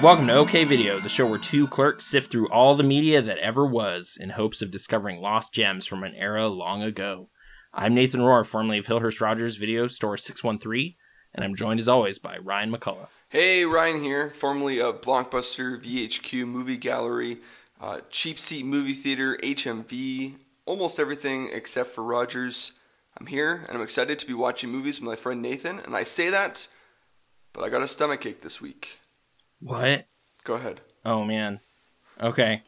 Welcome to OK Video, the show where two clerks sift through all the media that ever was in hopes of discovering lost gems from an era long ago. I'm Nathan Rohr, formerly of Hillhurst Rogers Video Store 613, and I'm joined as always by Ryan McCullough. Hey, Ryan here, formerly of Blockbuster, VHQ Movie Gallery, Cheap Seat Movie Theater, HMV, almost everything except for Rogers. I'm here, and I'm excited to be watching movies with my friend Nathan, and I say that, but I got a stomachache this week. What? Go ahead. Oh, man. Okay.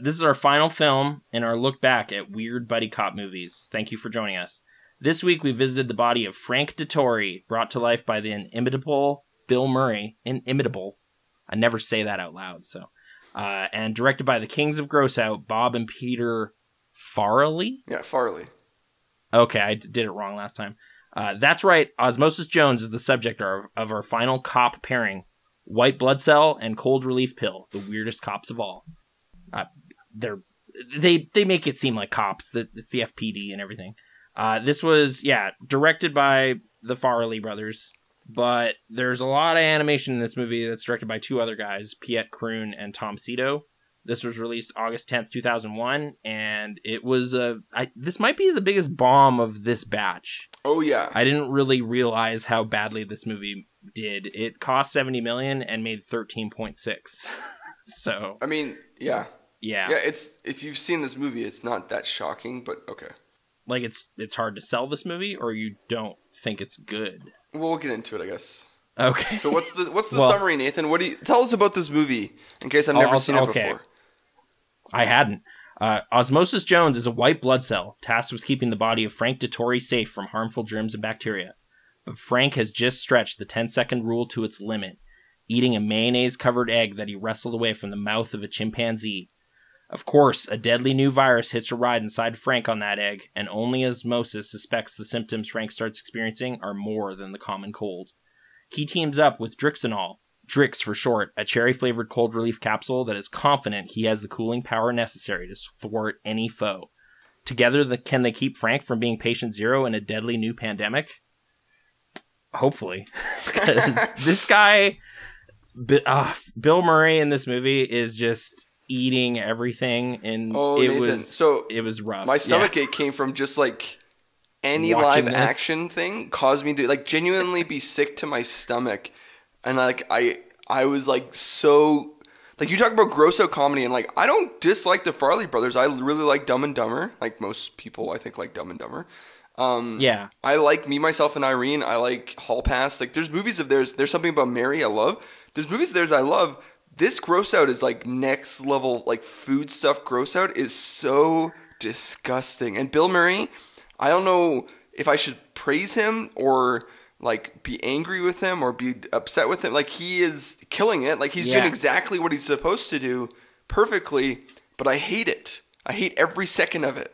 This is our final film in our look back at weird buddy cop movies. Thank you for joining us. This week, we visited the body of Frank DeTorre, brought to life by the inimitable Bill Murray. Inimitable. I never say that out loud, so. And directed by the Kings of Grossout, Bob and Peter Farrelly? Yeah, Farrelly. Okay, I did it wrong last time. That's right. Osmosis Jones is the subject of our final cop pairing. White Blood Cell and Cold Relief Pill, the weirdest cops of all. They make it seem like cops. It's the FPD and everything. This was, directed by the Farrelly brothers, but there's a lot of animation in this movie that's directed by two other guys, Piet Kroon and Tom Cito. This was released August 10th, 2001, and it was this might be the biggest bomb of this batch. Oh, yeah. I didn't really realize how badly this movie did. It cost $70 million and made $13.6 million. So I mean, yeah, it's, if you've seen this movie, it's not that shocking, but okay. Like it's hard to sell this movie, or you don't think it's good. We'll get into it, I guess. Okay. So what's the summary, Nathan? What do you tell us about this movie in case I've never seen it before? I hadn't. Osmosis Jones is a white blood cell tasked with keeping the body of Frank DeTorre safe from harmful germs and bacteria. But Frank has just stretched the 10-second rule to its limit, eating a mayonnaise-covered egg that he wrestled away from the mouth of a chimpanzee. Of course, a deadly new virus hitched a ride inside Frank on that egg, and only Osmosis suspects the symptoms Frank starts experiencing are more than the common cold. He teams up with Drixenol, Drix for short, a cherry-flavored cold relief capsule that is confident he has the cooling power necessary to thwart any foe. Together, can they keep Frank from being patient zero in a deadly new pandemic? Hopefully, because this guy, Bill Murray in this movie is just eating everything, and it was rough. My stomachache came from just like any watching live this action thing caused me to like genuinely be sick to my stomach, and like I was like, so like you talk about gross out comedy, and like I don't dislike the Farrelly brothers. I really like Dumb and Dumber. Like most people, I think like Dumb and Dumber. I like Me, Myself, and Irene. I like Hall Pass. Like, there's movies of theirs. There's Something About Mary I love. There's movies of theirs I love. This gross out is like next level, like food stuff gross out is so disgusting. And Bill Murray, I don't know if I should praise him or like be angry with him or be upset with him. Like, he is killing it. Like, he's doing exactly what he's supposed to do perfectly, but I hate it. I hate every second of it.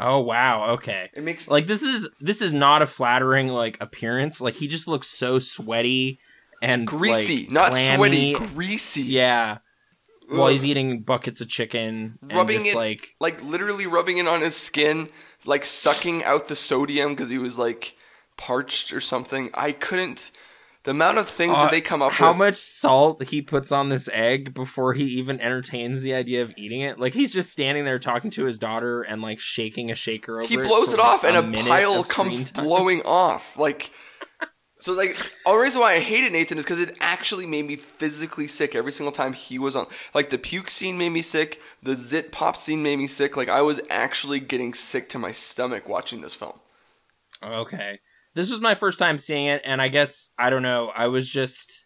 Oh, wow. Okay. It makes like this is not a flattering like appearance. Like, he just looks so sweaty and greasy, like, not clammy. Sweaty, greasy. Yeah. Ugh. While he's eating buckets of chicken, and rubbing just, it like literally rubbing it on his skin, like sucking out the sodium because he was like parched or something. I couldn't. The amount of things that they come up with. How much salt he puts on this egg before he even entertains the idea of eating it. Like, he's just standing there talking to his daughter and, like, shaking a shaker over it. He blows it off and a pile comes blowing off. Like, so, like, the reason why I hated Nathan is because it actually made me physically sick every single time he was on. Like, the puke scene made me sick. The zit pop scene made me sick. Like, I was actually getting sick to my stomach watching this film. Okay. This was my first time seeing it, and I guess, I don't know, I was just,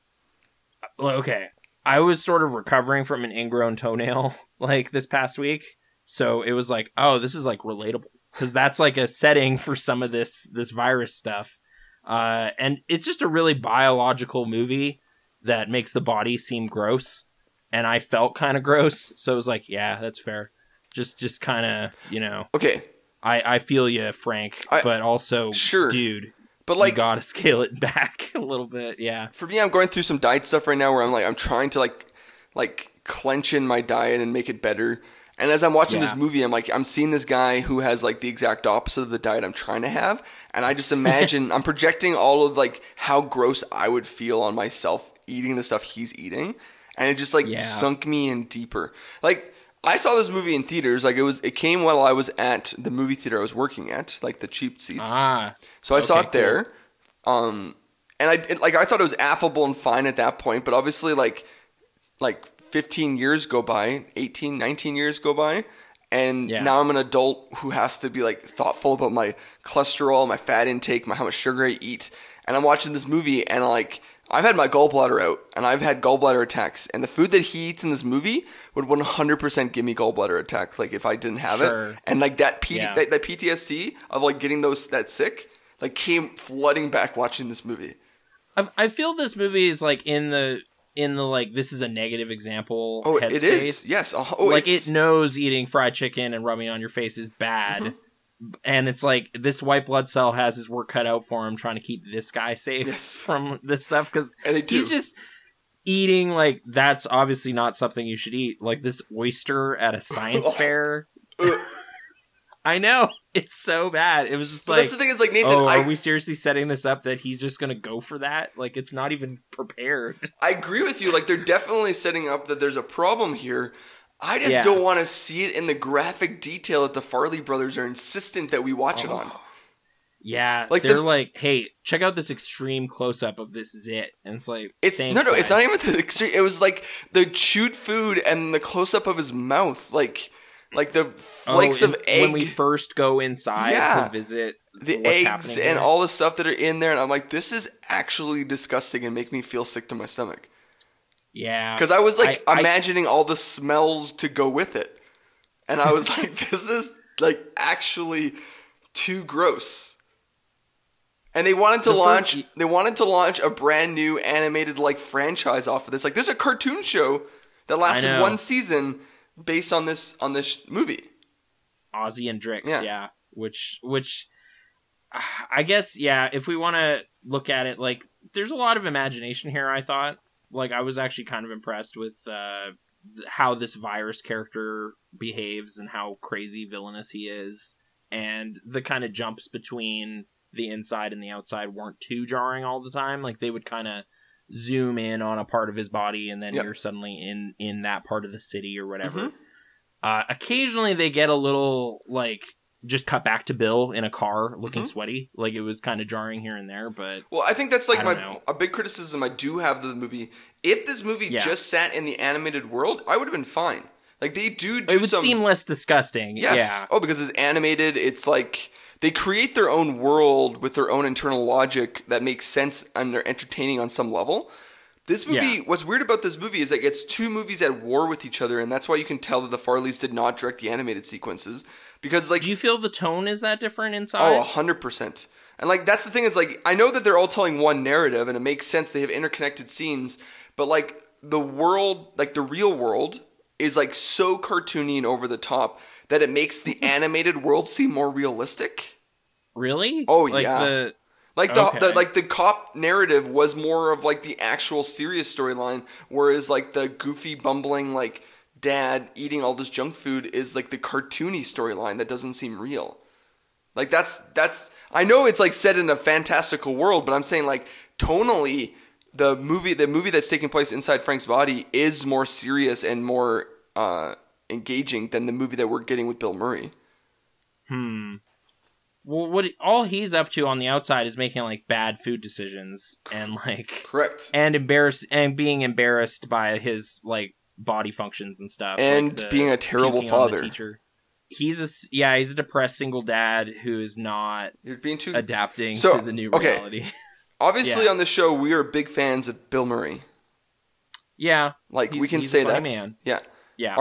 okay, I was sort of recovering from an ingrown toenail, like, this past week, so it was like, oh, this is, like, relatable, because that's, like, a setting for some of this virus stuff, and it's just a really biological movie that makes the body seem gross, and I felt kind of gross, so it was like, yeah, that's fair, just kind of, you know. Okay. I feel you, Frank, but also, sure. Dude, but like, you gotta scale it back a little bit, yeah. For me, I'm going through some diet stuff right now where I'm like, I'm trying to like clench in my diet and make it better. And as I'm watching this movie, I'm like, I'm seeing this guy who has like the exact opposite of the diet I'm trying to have. And I just imagine, I'm projecting all of like how gross I would feel on myself eating the stuff he's eating. And it just sunk me in deeper. Like, I saw this movie in theaters. Like, it came while I was at the movie theater I was working at, like the cheap seats. So I saw it there. Cool. And I thought it was affable and fine at that point, but obviously 15 years go by, 18, 19 years go by. And now I'm an adult who has to be thoughtful about my cholesterol, my fat intake, how much sugar I eat. And I'm watching this movie and I've had my gallbladder out and I've had gallbladder attacks. And the food that he eats in this movie would 100% give me gallbladher attacks. Like if I didn't have it. And that PTSD of getting that sick, came flooding back watching this movie. I feel this movie is in the this is a negative example. Oh, headspace. It is. Yes. Oh, it knows eating fried chicken and rubbing on your face is bad. Mm-hmm. And it's this white blood cell has his work cut out for him trying to keep this guy safe from this stuff. Because he's just eating that's obviously not something you should eat. Like this oyster at a science fair. I know. It's so bad. It was just That's the thing is Nathan. Oh, are we seriously setting this up that he's just going to go for that? It's not even prepared. I agree with you. They're definitely setting up that there's a problem here. I just don't want to see it in the graphic detail that the Farrelly brothers are insistent that we watch it on. Yeah. Hey, check out this extreme close-up of this zit. And it's guys. It's not even the extreme. It was the chewed food and the close-up of his mouth. The flakes of egg. When we first go inside to visit the eggs and all the stuff that are in there. And I'm this is actually disgusting and make me feel sick to my stomach. Yeah. Because I was imagining all the smells to go with it. And I was this is actually too gross. And they wanted to launch a brand new animated franchise off of this. There's a cartoon show that lasted one season based on this movie, Ozzy and Drix, which I guess if we want to look at it, there's a lot of imagination here. I thought I was actually kind of impressed with how this virus character behaves and how crazy villainous he is, and the kind of jumps between the inside and the outside weren't too jarring all the time. They would kind of zoom in on a part of his body and then you're suddenly in that part of the city or whatever. Mm-hmm. Occasionally they get a little just cut back to Bill in a car looking sweaty. It was kind of jarring here and there, but I think that's a big criticism I do have of the movie. If this movie just sat in the animated world, I would have been fine. They do it would seem less disgusting. Because it's animated. It's they create their own world with their own internal logic that makes sense and they're entertaining on some level. This movie, what's weird about this movie is it's two movies at war with each other, and that's why you can tell that the Farleys did not direct the animated sequences. Because do you feel the tone is that different inside? Oh, 100%. And that's the thing is I know that they're all telling one narrative and it makes sense they have interconnected scenes, but the world, the real world is so cartoony and over the top that it makes the animated world seem more realistic. Really? Oh, yeah. The cop narrative was more of the actual serious storyline, whereas the goofy, bumbling dad eating all this junk food is the cartoony storyline that doesn't seem real. That's I know it's set in a fantastical world, but I'm saying tonally the movie that's taking place inside Frank's body is more serious and more engaging than the movie that we're getting with Bill Murray. Well, all he's up to on the outside is making bad food decisions and correct and being embarrassed by his body functions and stuff, and being a terrible father teacher. He's a depressed single dad who is not adapting to the new reality. Obviously on the show we are big fans of Bill Murray. We can say that, man. Yeah.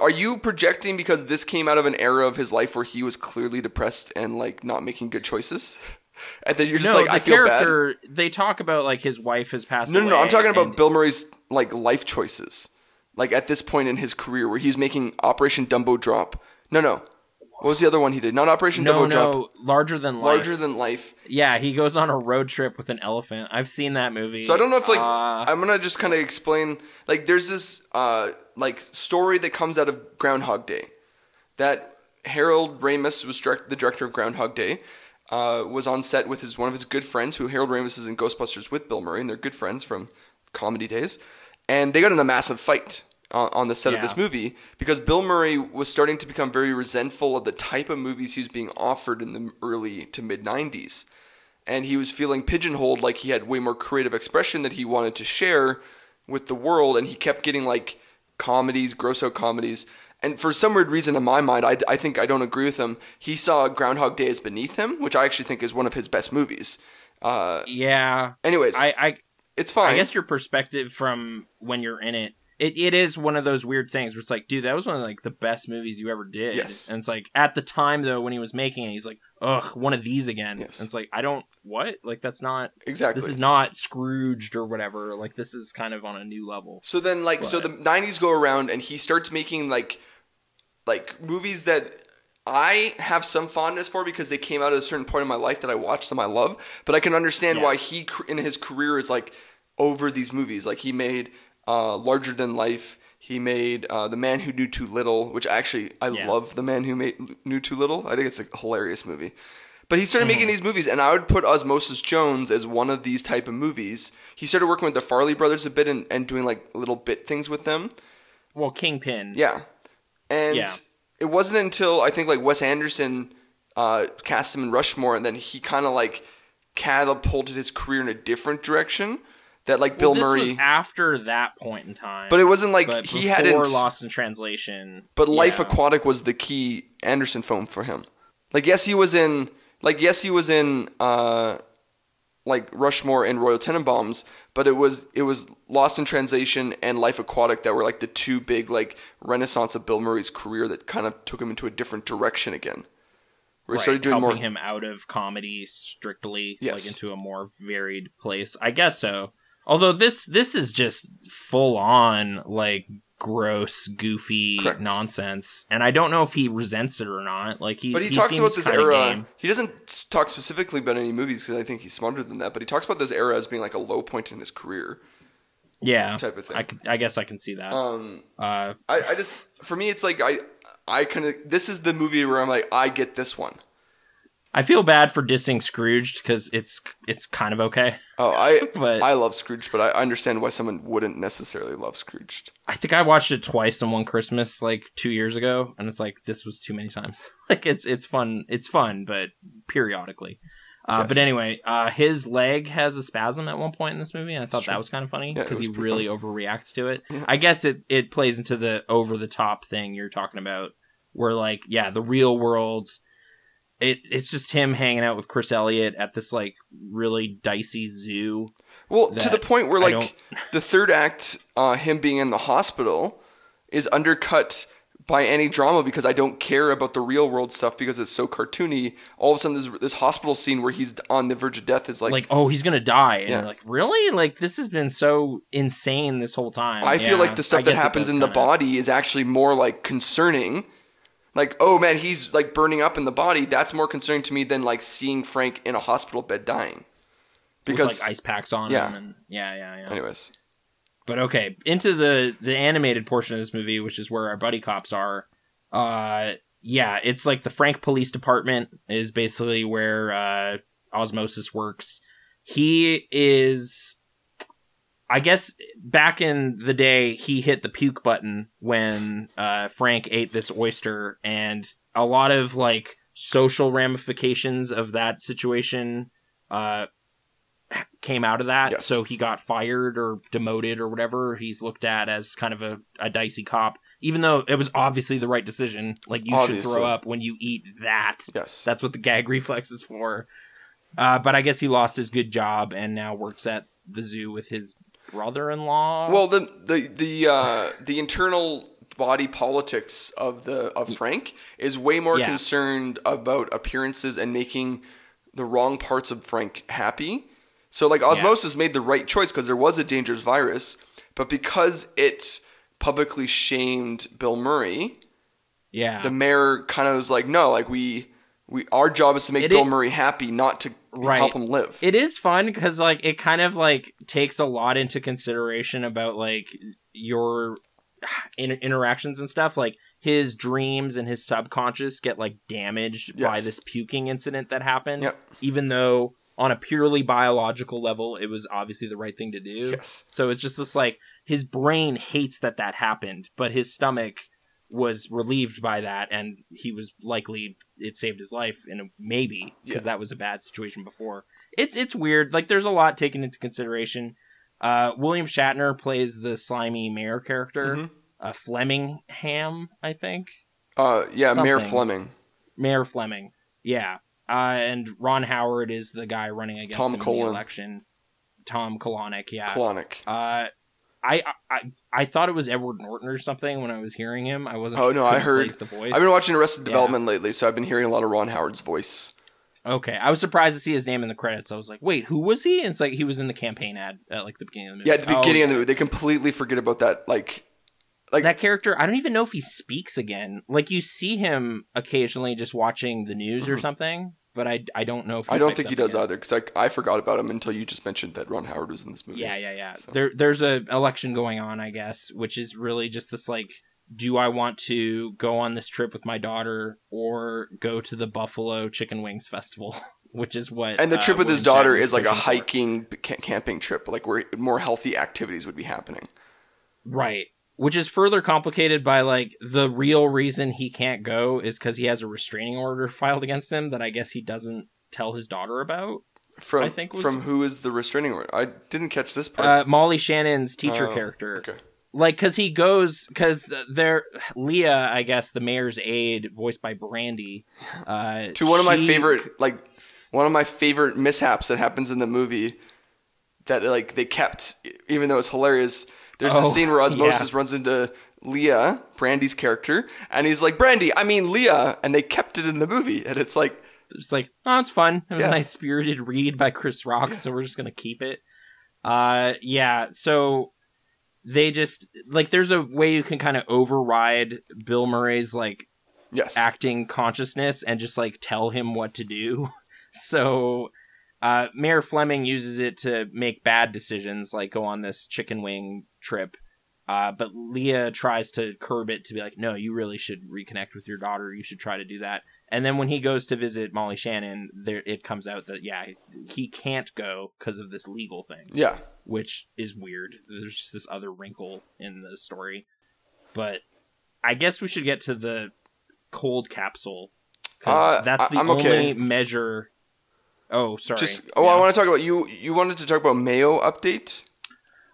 Are you projecting because this came out of an era of his life where he was clearly depressed and not making good choices? And then you're just I feel bad. They talk about his wife has passed away. No, I'm talking about Bill Murray's life choices. At this point in his career where he's making Operation Dumbo Drop. No. What was the other one he did? Not Operation Dumbo Drop. No, Larger Than Life. Yeah, he goes on a road trip with an elephant. I've seen that movie. So I don't know if I'm going to just kind of explain there's this story that comes out of Groundhog Day that Harold Ramis was the director of Groundhog Day, was on set with one of his good friends who Harold Ramis is in Ghostbusters with Bill Murray, and they're good friends from comedy days, and they got in a massive fight on the set of this movie because Bill Murray was starting to become very resentful of the type of movies he was being offered in the early to mid 90s. And he was feeling pigeonholed, like he had way more creative expression that he wanted to share with the world. And he kept getting like comedies, gross out comedies. And for some weird reason in my mind, I think I don't agree with him. He saw Groundhog Day as beneath him, which I actually think is one of his best movies. Anyways, it's fine. I guess your perspective from when you're in it, it is one of those weird things where it's like, dude, that was one of like the best movies you ever did. Yes. And it's like at the time though, when he was making it, he's like, ugh, one of these again. Yes. And it's like, that's not exactly, this is not Scrooged or whatever. Like this is kind of on a new level. So then so the '90s go around and he starts making like movies that I have some fondness for because they came out at a certain point in my life that I watched them I love, but I can understand why he in his career is like over these movies. Like he made Larger Than Life. He made The Man Who Knew Too Little, which actually I love The Man Who Knew Too Little. I think it's a hilarious movie. But he started making these movies, and I would put Osmosis Jones as one of these type of movies. He started working with the Farrelly Brothers a bit and doing like little bit things with them. Well, Kingpin. Yeah. And it wasn't until I think like Wes Anderson cast him in Rushmore, and then he kind of like catapulted his career in a different direction. That like Bill Murray. This was after that point in time. But it wasn't like he hadn't. Before Lost in Translation. But Life Aquatic was the key Anderson film for him. Like yes he was in like Rushmore and Royal Tenenbaums, but it was Lost in Translation and Life Aquatic that were like the two big like renaissance of Bill Murray's career that kind of took him into a different direction again. Where he started doing helping him out of comedy strictly, like into a more varied place. I guess so. Although this is just full on like gross, goofy nonsense, and I don't know if he resents it or not. Like he talks about this era. Game. He doesn't talk specifically about any movies because I think he's smarter than that. But he talks about this era as being like a low point in his career. Yeah, type of thing. I guess I can see that. I just for me, it's like I kind of, this is the movie where I'm like, I get this one. I feel bad for dissing Scrooged because it's kind of okay. Oh, I love Scrooged, but I understand why someone wouldn't necessarily love Scrooged. I think I watched it twice on one Christmas like 2 years ago, and it's like this was too many times. Like it's fun, but periodically. Yes. But anyway, his leg has a spasm at one point in this movie, and I thought that was kind of funny because he really overreacts to it. Yeah. I guess it plays into the over-the-top thing you're talking about, where like, the real world, it's just him hanging out with Chris Elliott at this like really dicey zoo. Well, to the point where like the third act, him being in the hospital, is undercut by any drama because I don't care about the real world stuff because it's so cartoony. All of a sudden this hospital scene where he's on the verge of death is like oh, he's gonna die. And like, really? Like this has been so insane this whole time. I feel like the stuff that happens in the body is actually more like concerning. Like, oh man, he's like burning up in the body. That's more concerning to me than like seeing Frank in a hospital bed dying. Because with, like, ice packs on him. And, yeah. Anyways. But okay, into the animated portion of this movie, which is where our buddy cops are. It's like the Frank Police Department is basically where Osmosis works. He is, I guess, back in the day, he hit the puke button when Frank ate this oyster, and a lot of like social ramifications of that situation came out of that. Yes. So he got fired or demoted or whatever. He's looked at as kind of a dicey cop, even though it was obviously the right decision. Like you should throw up when you eat that. Yes. That's what the gag reflex is for. But I guess he lost his good job and now works at the zoo with his brother-in-law. Well, the internal body politics of Frank is way more concerned about appearances and making the wrong parts of Frank happy. So, like, Osmosis made the right choice because there was a dangerous virus, but because it publicly shamed Bill Murray, the mayor kind of was like, no, like, we our job is to make Bill Murray happy, not to help him live. It is fun because, like, it kind of, like, takes a lot into consideration about, like, your interactions and stuff. Like, his dreams and his subconscious get, like, damaged by this puking incident that happened, even though on a purely biological level, it was obviously the right thing to do. Yes. So it's just this, like, his brain hates that that happened, but his stomach was relieved by that, and he was likely, it saved his life, and maybe, because that was a bad situation before. It's weird. Like, there's a lot taken into consideration. William Shatner plays the slimy mayor character. Mm-hmm. Flemingham, I think. Mayor Fleming. Mayor Fleming, yeah. And Ron Howard is the guy running against him in the election. Tom Kalanick, yeah. Kalanick. I thought it was Edward Norton or something when I was hearing him. I wasn't sure. Oh, no, I heard the voice. I've been watching Arrested Development lately, so I've been hearing a lot of Ron Howard's voice. Okay, I was surprised to see his name in the credits. I was like, wait, who was he? And it's like he was in the campaign ad at like the beginning of the movie. Yeah, at the beginning of the movie. They completely forget about that, like that character. I don't even know if he speaks again. Like, you see him occasionally just watching the news or something, but I don't know if I don't think he does again. Either, because I forgot about him until you just mentioned that Ron Howard was in this movie. Yeah. So. There's an election going on, I guess, which is really just this, like, do I want to go on this trip with my daughter or go to the Buffalo Chicken Wings Festival, which is what... And the trip with his daughter is like a hiking, camping trip, like where more healthy activities would be happening. Right. Which is further complicated by, like, the real reason he can't go is because he has a restraining order filed against him that I guess he doesn't tell his daughter about. From who is the restraining order? I didn't catch this part. Molly Shannon's teacher character. Okay. Like, because he goes, because Leah, I guess, the mayor's aide, voiced by Brandy. To one of my favorite mishaps that happens in the movie that, like, they kept, even though it's hilarious. There's this scene where Osmosis runs into Leah, Brandy's character, and he's like, Brandy, I mean Leah, and they kept it in the movie, and it's like... It's like, oh, it's fun. It was a nice spirited read by Chris Rock, so we're just going to keep it. So they just... Like, there's a way you can kind of override Bill Murray's, like, acting consciousness and just, like, tell him what to do. So... Mayor Fleming uses it to make bad decisions, like go on this chicken wing trip. But Leah tries to curb it to be like, no, you really should reconnect with your daughter. You should try to do that. And then when he goes to visit Molly Shannon, it comes out that, he can't go because of this legal thing. Yeah. Which is weird. There's just this other wrinkle in the story. But I guess we should get to the cold capsule. Because that's the only measure... Oh, sorry. I want to talk about you. You wanted to talk about Mayo update.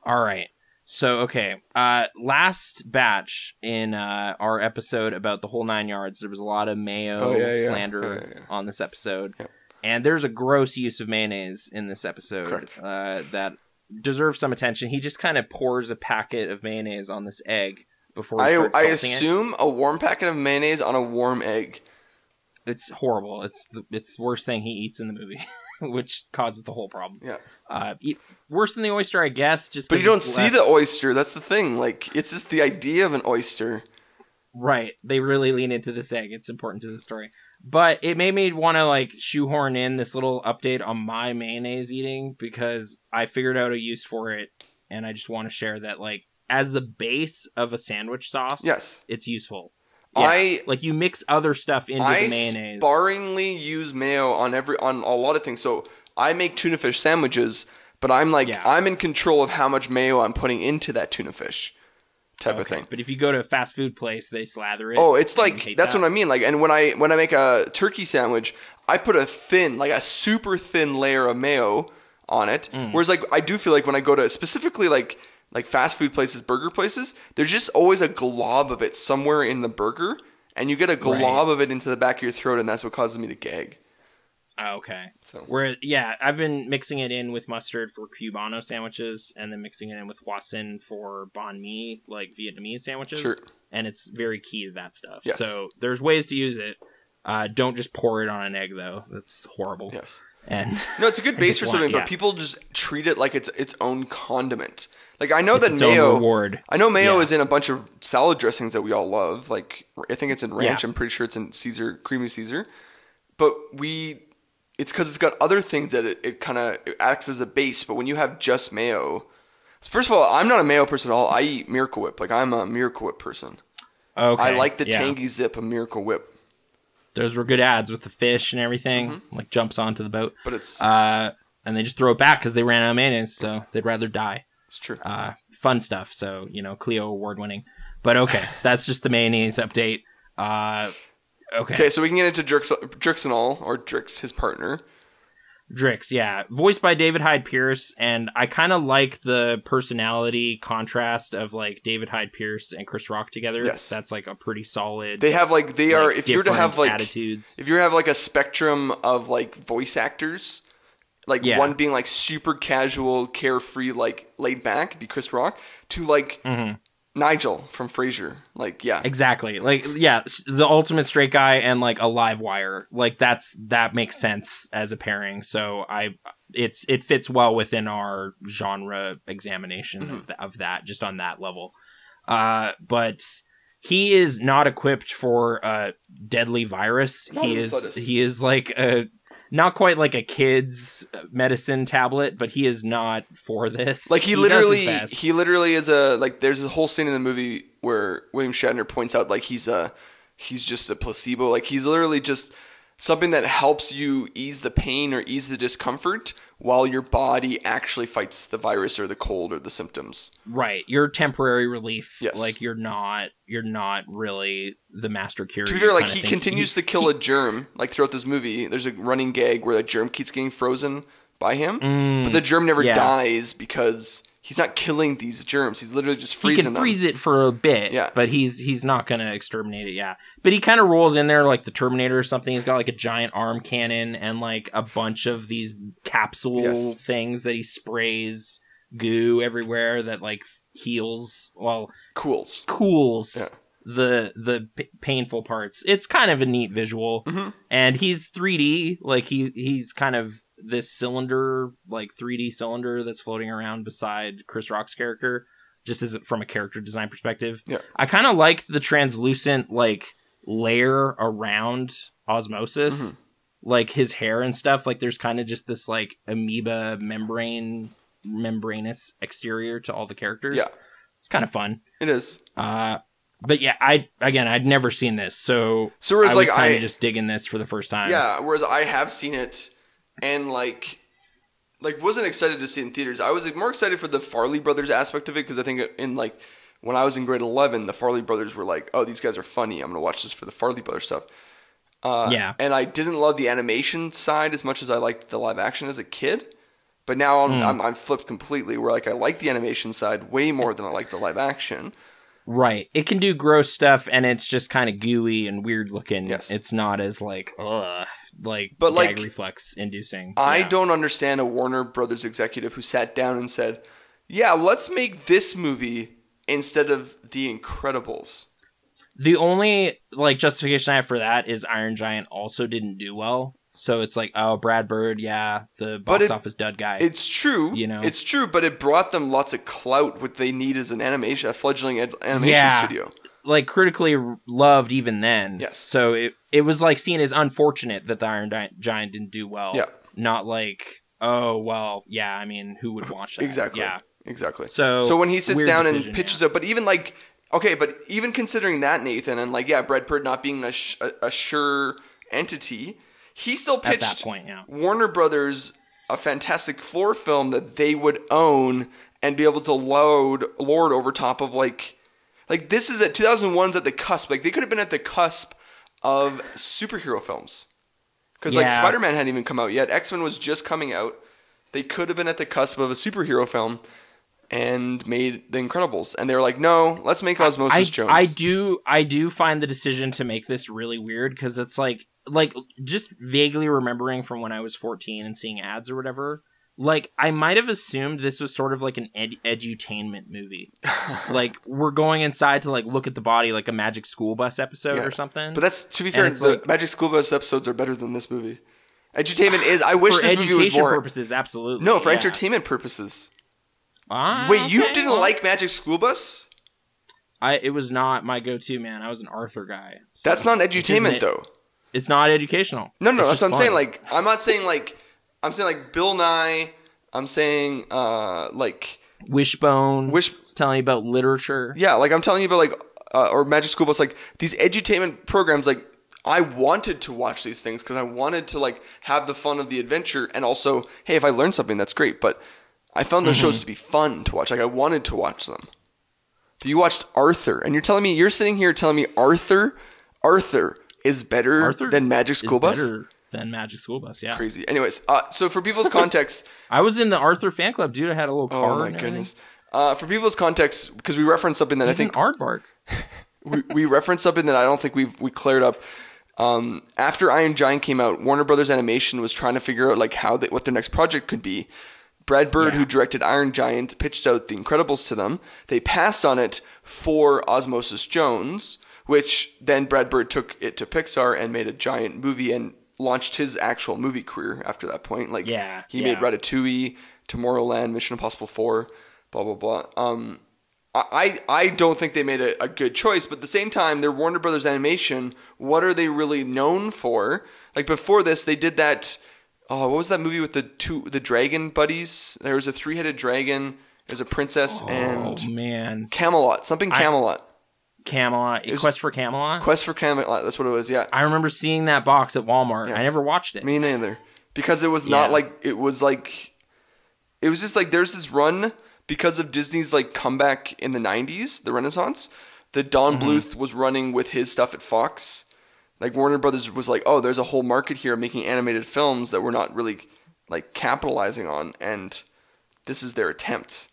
All right. So, okay. Last batch in our episode about the whole nine yards, there was a lot of Mayo slander on this episode. Yeah. And there's a gross use of mayonnaise in this episode. Correct. That deserves some attention. He just kind of pours a packet of mayonnaise on this egg before he starts salting it. I assume a warm packet of mayonnaise on a warm egg. It's horrible. It's the worst thing he eats in the movie, which causes the whole problem. Yeah. Worse than the oyster, I guess. But you don't see the oyster. That's the thing. Like, it's just the idea of an oyster. Right. They really lean into this egg. It's important to the story. But it made me want to, like, shoehorn in this little update on my mayonnaise eating because I figured out a use for it, and I just want to share that, like, as the base of a sandwich sauce, it's useful. Yeah, you mix other stuff into the mayonnaise. I sparingly use mayo on a lot of things. So I make tuna fish sandwiches, but I'm like I'm in control of how much mayo I'm putting into that tuna fish type of thing. But if you go to a fast food place, they slather it. Oh, it's like that's what I mean. Like, and when I make a turkey sandwich, I put a thin, like a super thin layer of mayo on it. Whereas, like, I do feel like when I go to specifically like fast food places, burger places, there's just always a glob of it somewhere in the burger, and you get a glob of it into the back of your throat, and that's what causes me to gag. Okay. So I've been mixing it in with mustard for Cubano sandwiches, and then mixing it in with hoisin for banh mi, like Vietnamese sandwiches. Sure. And it's very key to that stuff. Yes. So there's ways to use it. Don't just pour it on an egg, though. That's horrible. Yes. And no, it's a good base for something, but people just treat it like it's its own condiment. Like, I know that mayo is in a bunch of salad dressings that we all love. Like, I think it's in ranch. I'm pretty sure it's in Caesar, creamy Caesar. But it's because it's got other things that it kind of acts as a base. But when you have just mayo, first of all, I'm not a mayo person at all. I eat Miracle Whip. Like, I'm a Miracle Whip person. Okay. I like the tangy zip of Miracle Whip. Those were good ads with the fish and everything. Mm-hmm. Like jumps onto the boat. But it's and they just throw it back because they ran out of mayonnaise, so they'd rather die. It's true. Fun stuff. So, you know, Clio award winning. But okay, that's just the mayonnaise update. Okay, so we can get into Drixenol, or Drix, his partner. Drix, yeah. Voiced by David Hyde Pierce, and I kind of like the personality contrast of, like, David Hyde Pierce and Chris Rock together. Yes. That's, like, a pretty solid... They have, like, they are... If you were to have, like... attitudes. If you were to have, like, a spectrum of, like, voice actors, like, yeah. One being, like, super casual, carefree, like, laid back, it'd be Chris Rock, to, like... Mm-hmm. Nigel from Frasier, like, yeah, exactly, like, yeah, the ultimate straight guy and like a live wire, like that makes sense as a pairing. So it fits well within our genre examination mm-hmm. of that, just on that level. But he is not equipped for a deadly virus. He is like a. Not quite like a kid's medicine tablet, but he is not for this. Like he literally is a, like, there's a whole scene in the movie where William Shatner points out, like, he's just a placebo. Like, he's literally just something that helps you ease the pain or ease the discomfort while your body actually fights the virus or the cold or the symptoms. Right. You're temporary relief. Yes. Like you're not really the master cure. To be fair, like he continues to kill a germ, like, throughout this movie. There's a running gag where the germ keeps getting frozen by him, but the germ never dies because he's not killing these germs. He's literally just freezing them. He can freeze it for a bit, yeah. But he's not going to exterminate it, yeah. But he kind of rolls in there like the Terminator or something. He's got like a giant arm cannon and like a bunch of these capsule things that he sprays goo everywhere that like heals, well... Cools. Yeah. the painful parts. It's kind of a neat visual. Mm-hmm. And he's 3D. Like he's kind of... this cylinder, like 3D cylinder that's floating around beside Chris Rock's character, just as from a character design perspective. Yeah. I kind of like the translucent, like, layer around Osmosis, mm-hmm. like his hair and stuff. Like there's kind of just this like amoeba membranous exterior to all the characters. Yeah. It's kind of fun. It is. But yeah, I'd never seen this. So whereas, I was kind of just digging this for the first time. Yeah. Whereas I have seen it. And, like wasn't excited to see it in theaters. I was more excited for the Farrelly Brothers aspect of it because I think in, like, when I was in grade 11, the Farrelly Brothers were like, oh, these guys are funny. I'm going to watch this for the Farrelly Brothers stuff. Yeah. And I didn't love the animation side as much as I liked the live action as a kid. But now I'm flipped completely where, like, I like the animation side way more than I like the live action. Right. It can do gross stuff, and it's just kind of gooey and weird looking. Yes. It's not as, like, ugh. But like gag reflex inducing. I don't understand a Warner Brothers executive who sat down and said, yeah, let's make this movie instead of The Incredibles. The only like justification I have for that is Iron Giant also didn't do well. So it's like, oh, Brad Bird, yeah, the box office dud guy. It's true. You know? It's true, but it brought them lots of clout, what they need is a fledgling animation studio. Like, critically loved even then. Yes. So it was, like, seen as unfortunate that the Iron Giant didn't do well. Yeah. Not like, oh, well, yeah, I mean, who would watch that? Exactly. Yeah. Exactly. So when he sits down and pitches it, but even, like, okay, but even considering that, Nathan, and, like, yeah, Brad Bird not being a sure entity, he still pitched at that point, yeah. Warner Brothers a Fantastic Four film that they would own and be able to lord over top of, like... Like, this is at 2001's at the cusp. Like, they could have been at the cusp of superhero films. Because, like, Spider-Man hadn't even come out yet. X-Men was just coming out. They could have been at the cusp of a superhero film and made The Incredibles. And they were like, no, let's make Osmosis Jones. I do find the decision to make this really weird because it's like, just vaguely remembering from when I was 14 and seeing ads or whatever... Like, I might have assumed this was sort of like an edutainment movie. Like, we're going inside to, like, look at the body like a Magic School Bus episode or something. But that's, to be fair, the Magic School Bus episodes are better than this movie. Edutainment is, I wish this movie was more. For education purposes, absolutely. No, for entertainment purposes. Wait, you didn't like Magic School Bus? It was not my go-to, man. I was an Arthur guy. So. That's not edutainment, though. It's not educational. No, that's what I'm saying. Like, I'm not saying, like... I'm saying, like, Bill Nye. I'm saying, like... Wishbone. It's telling you about literature. Yeah, like, I'm telling you about, like... or Magic School Bus. Like, these edutainment programs, like, I wanted to watch these things because I wanted to like have the fun of the adventure, and also, hey, if I learned something, that's great. But I found those shows to be fun to watch. Like I wanted to watch them. But you watched Arthur, and you're telling me, you're sitting here telling me Arthur is better than Magic School Bus? Better than Magic School Bus, yeah. Crazy. Anyways, so for people's context, I was in the Arthur fan club, dude. I had a little car. Oh my goodness. For people's context, because we referenced something that I think Aardvark. we referenced something that I don't think we cleared up. After Iron Giant came out, Warner Brothers Animation was trying to figure out like how what their next project could be. Brad Bird, who directed Iron Giant, pitched out The Incredibles to them. They passed on it for Osmosis Jones, which then Brad Bird took it to Pixar and made a giant movie and launched his actual movie career after that point. Like he made Ratatouille, Tomorrowland, Mission Impossible 4, blah, blah, blah. I don't think they made a good choice, but at the same time, they're Warner Brothers Animation. What are they really known for? Like before this, they did that. Oh, what was that movie with the dragon buddies? There was a 3-headed dragon. There's a princess and man, Camelot. Something Camelot. Camelot. Quest for Camelot. Quest for Camelot. That's what it was. Yeah. I remember seeing that box at Walmart. Yes. I never watched it. Me neither, because it was not like it was just like there's this run. Because of Disney's like comeback in the 90s, the Renaissance, that Don Bluth was running with his stuff at Fox. Like Warner Brothers was like, oh, there's a whole market here making animated films that we're not really like capitalizing on. And this is their attempt.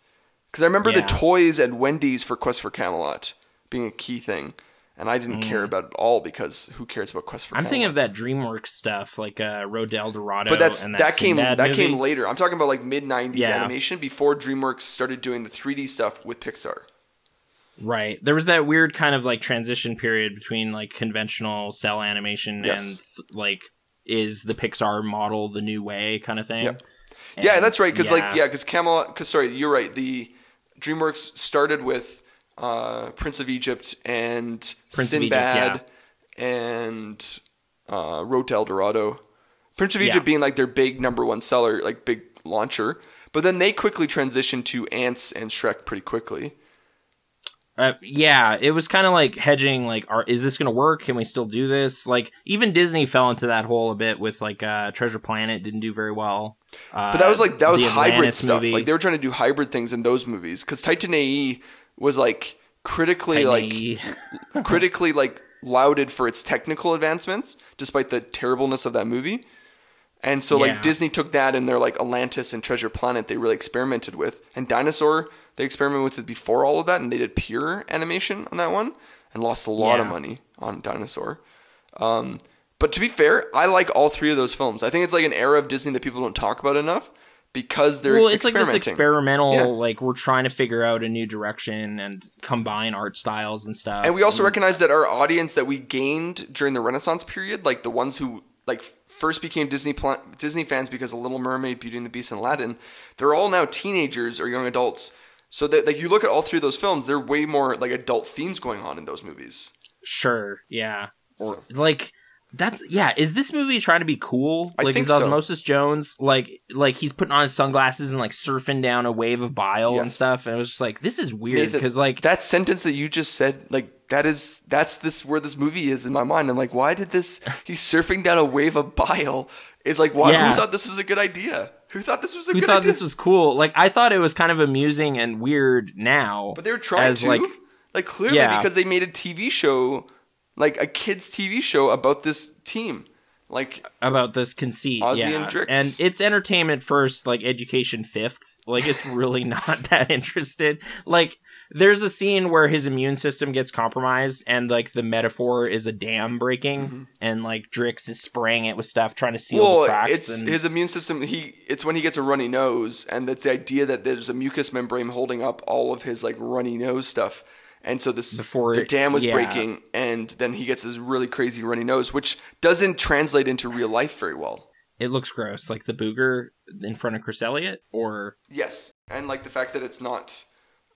Because I remember the toys at Wendy's for Quest for Camelot being a key thing. And I didn't care about it at all because who cares about Quest for Camelot? I'm thinking of that DreamWorks stuff, like Road to El Dorado. But that came later. I'm talking about like mid-90s animation before DreamWorks started doing the 3D stuff with Pixar. Right. There was that weird kind of like transition period between like conventional cell animation and like is the Pixar model the new way kind of thing. Yep. And, yeah, that's right. Because Camelot. Because sorry, you're right. The DreamWorks started with. Prince of Egypt and Sinbad and Road to El Dorado. Prince of Egypt being like their big number one seller, like big launcher. But then they quickly transitioned to Ants and Shrek pretty quickly. It was kind of like hedging, like, is this going to work? Can we still do this? Like, even Disney fell into that hole a bit with, like, Treasure Planet didn't do very well. But that was, like, that was hybrid stuff. Movie. Like, they were trying to do hybrid things in those movies. Because Titan A.E., was like critically like lauded for its technical advancements, despite the terribleness of that movie. And so like Disney took that and their like Atlantis and Treasure Planet they really experimented with. And Dinosaur, they experimented with it before all of that, and they did pure animation on that one and lost a lot of money on Dinosaur. But to be fair, I like all three of those films. I think it's like an era of Disney that people don't talk about enough. Because they're experimenting. Like this experimental, like we're trying to figure out a new direction and combine art styles and stuff. And we also recognize that our audience that we gained during the Renaissance period, like the ones who like first became Disney fans because of Little Mermaid, Beauty and the Beast, and Aladdin, they're all now teenagers or young adults. So that like you look at all three of those films, there are way more like adult themes going on in those movies. Sure. Yeah. So. Like. That's is this movie trying to be cool? Like I think is Osmosis Jones like he's putting on his sunglasses and like surfing down a wave of bile and stuff, and it was just like this is weird because like that sentence that you just said, like that's where this movie is in my mind. I'm like, why did this he's surfing down a wave of bile? It's like why who thought this was a good idea? Who thought this was cool? Like I thought it was kind of amusing and weird now. But they were trying to like clearly because they made a TV show. Like a kids' TV show about this team, like about this conceit, Ozzy and Drix, and it's entertainment first, like education fifth. Like it's really not that interested. Like there's a scene where his immune system gets compromised, and like the metaphor is a dam breaking, and like Drix is spraying it with stuff trying to seal the cracks. His immune system. It's when he gets a runny nose, and that's the idea that there's a mucous membrane holding up all of his like runny nose stuff. And so the dam was breaking, and then he gets this really crazy runny nose, which doesn't translate into real life very well. It looks gross, like the booger in front of Chris Elliott, or... Yes, and like the fact that it's not,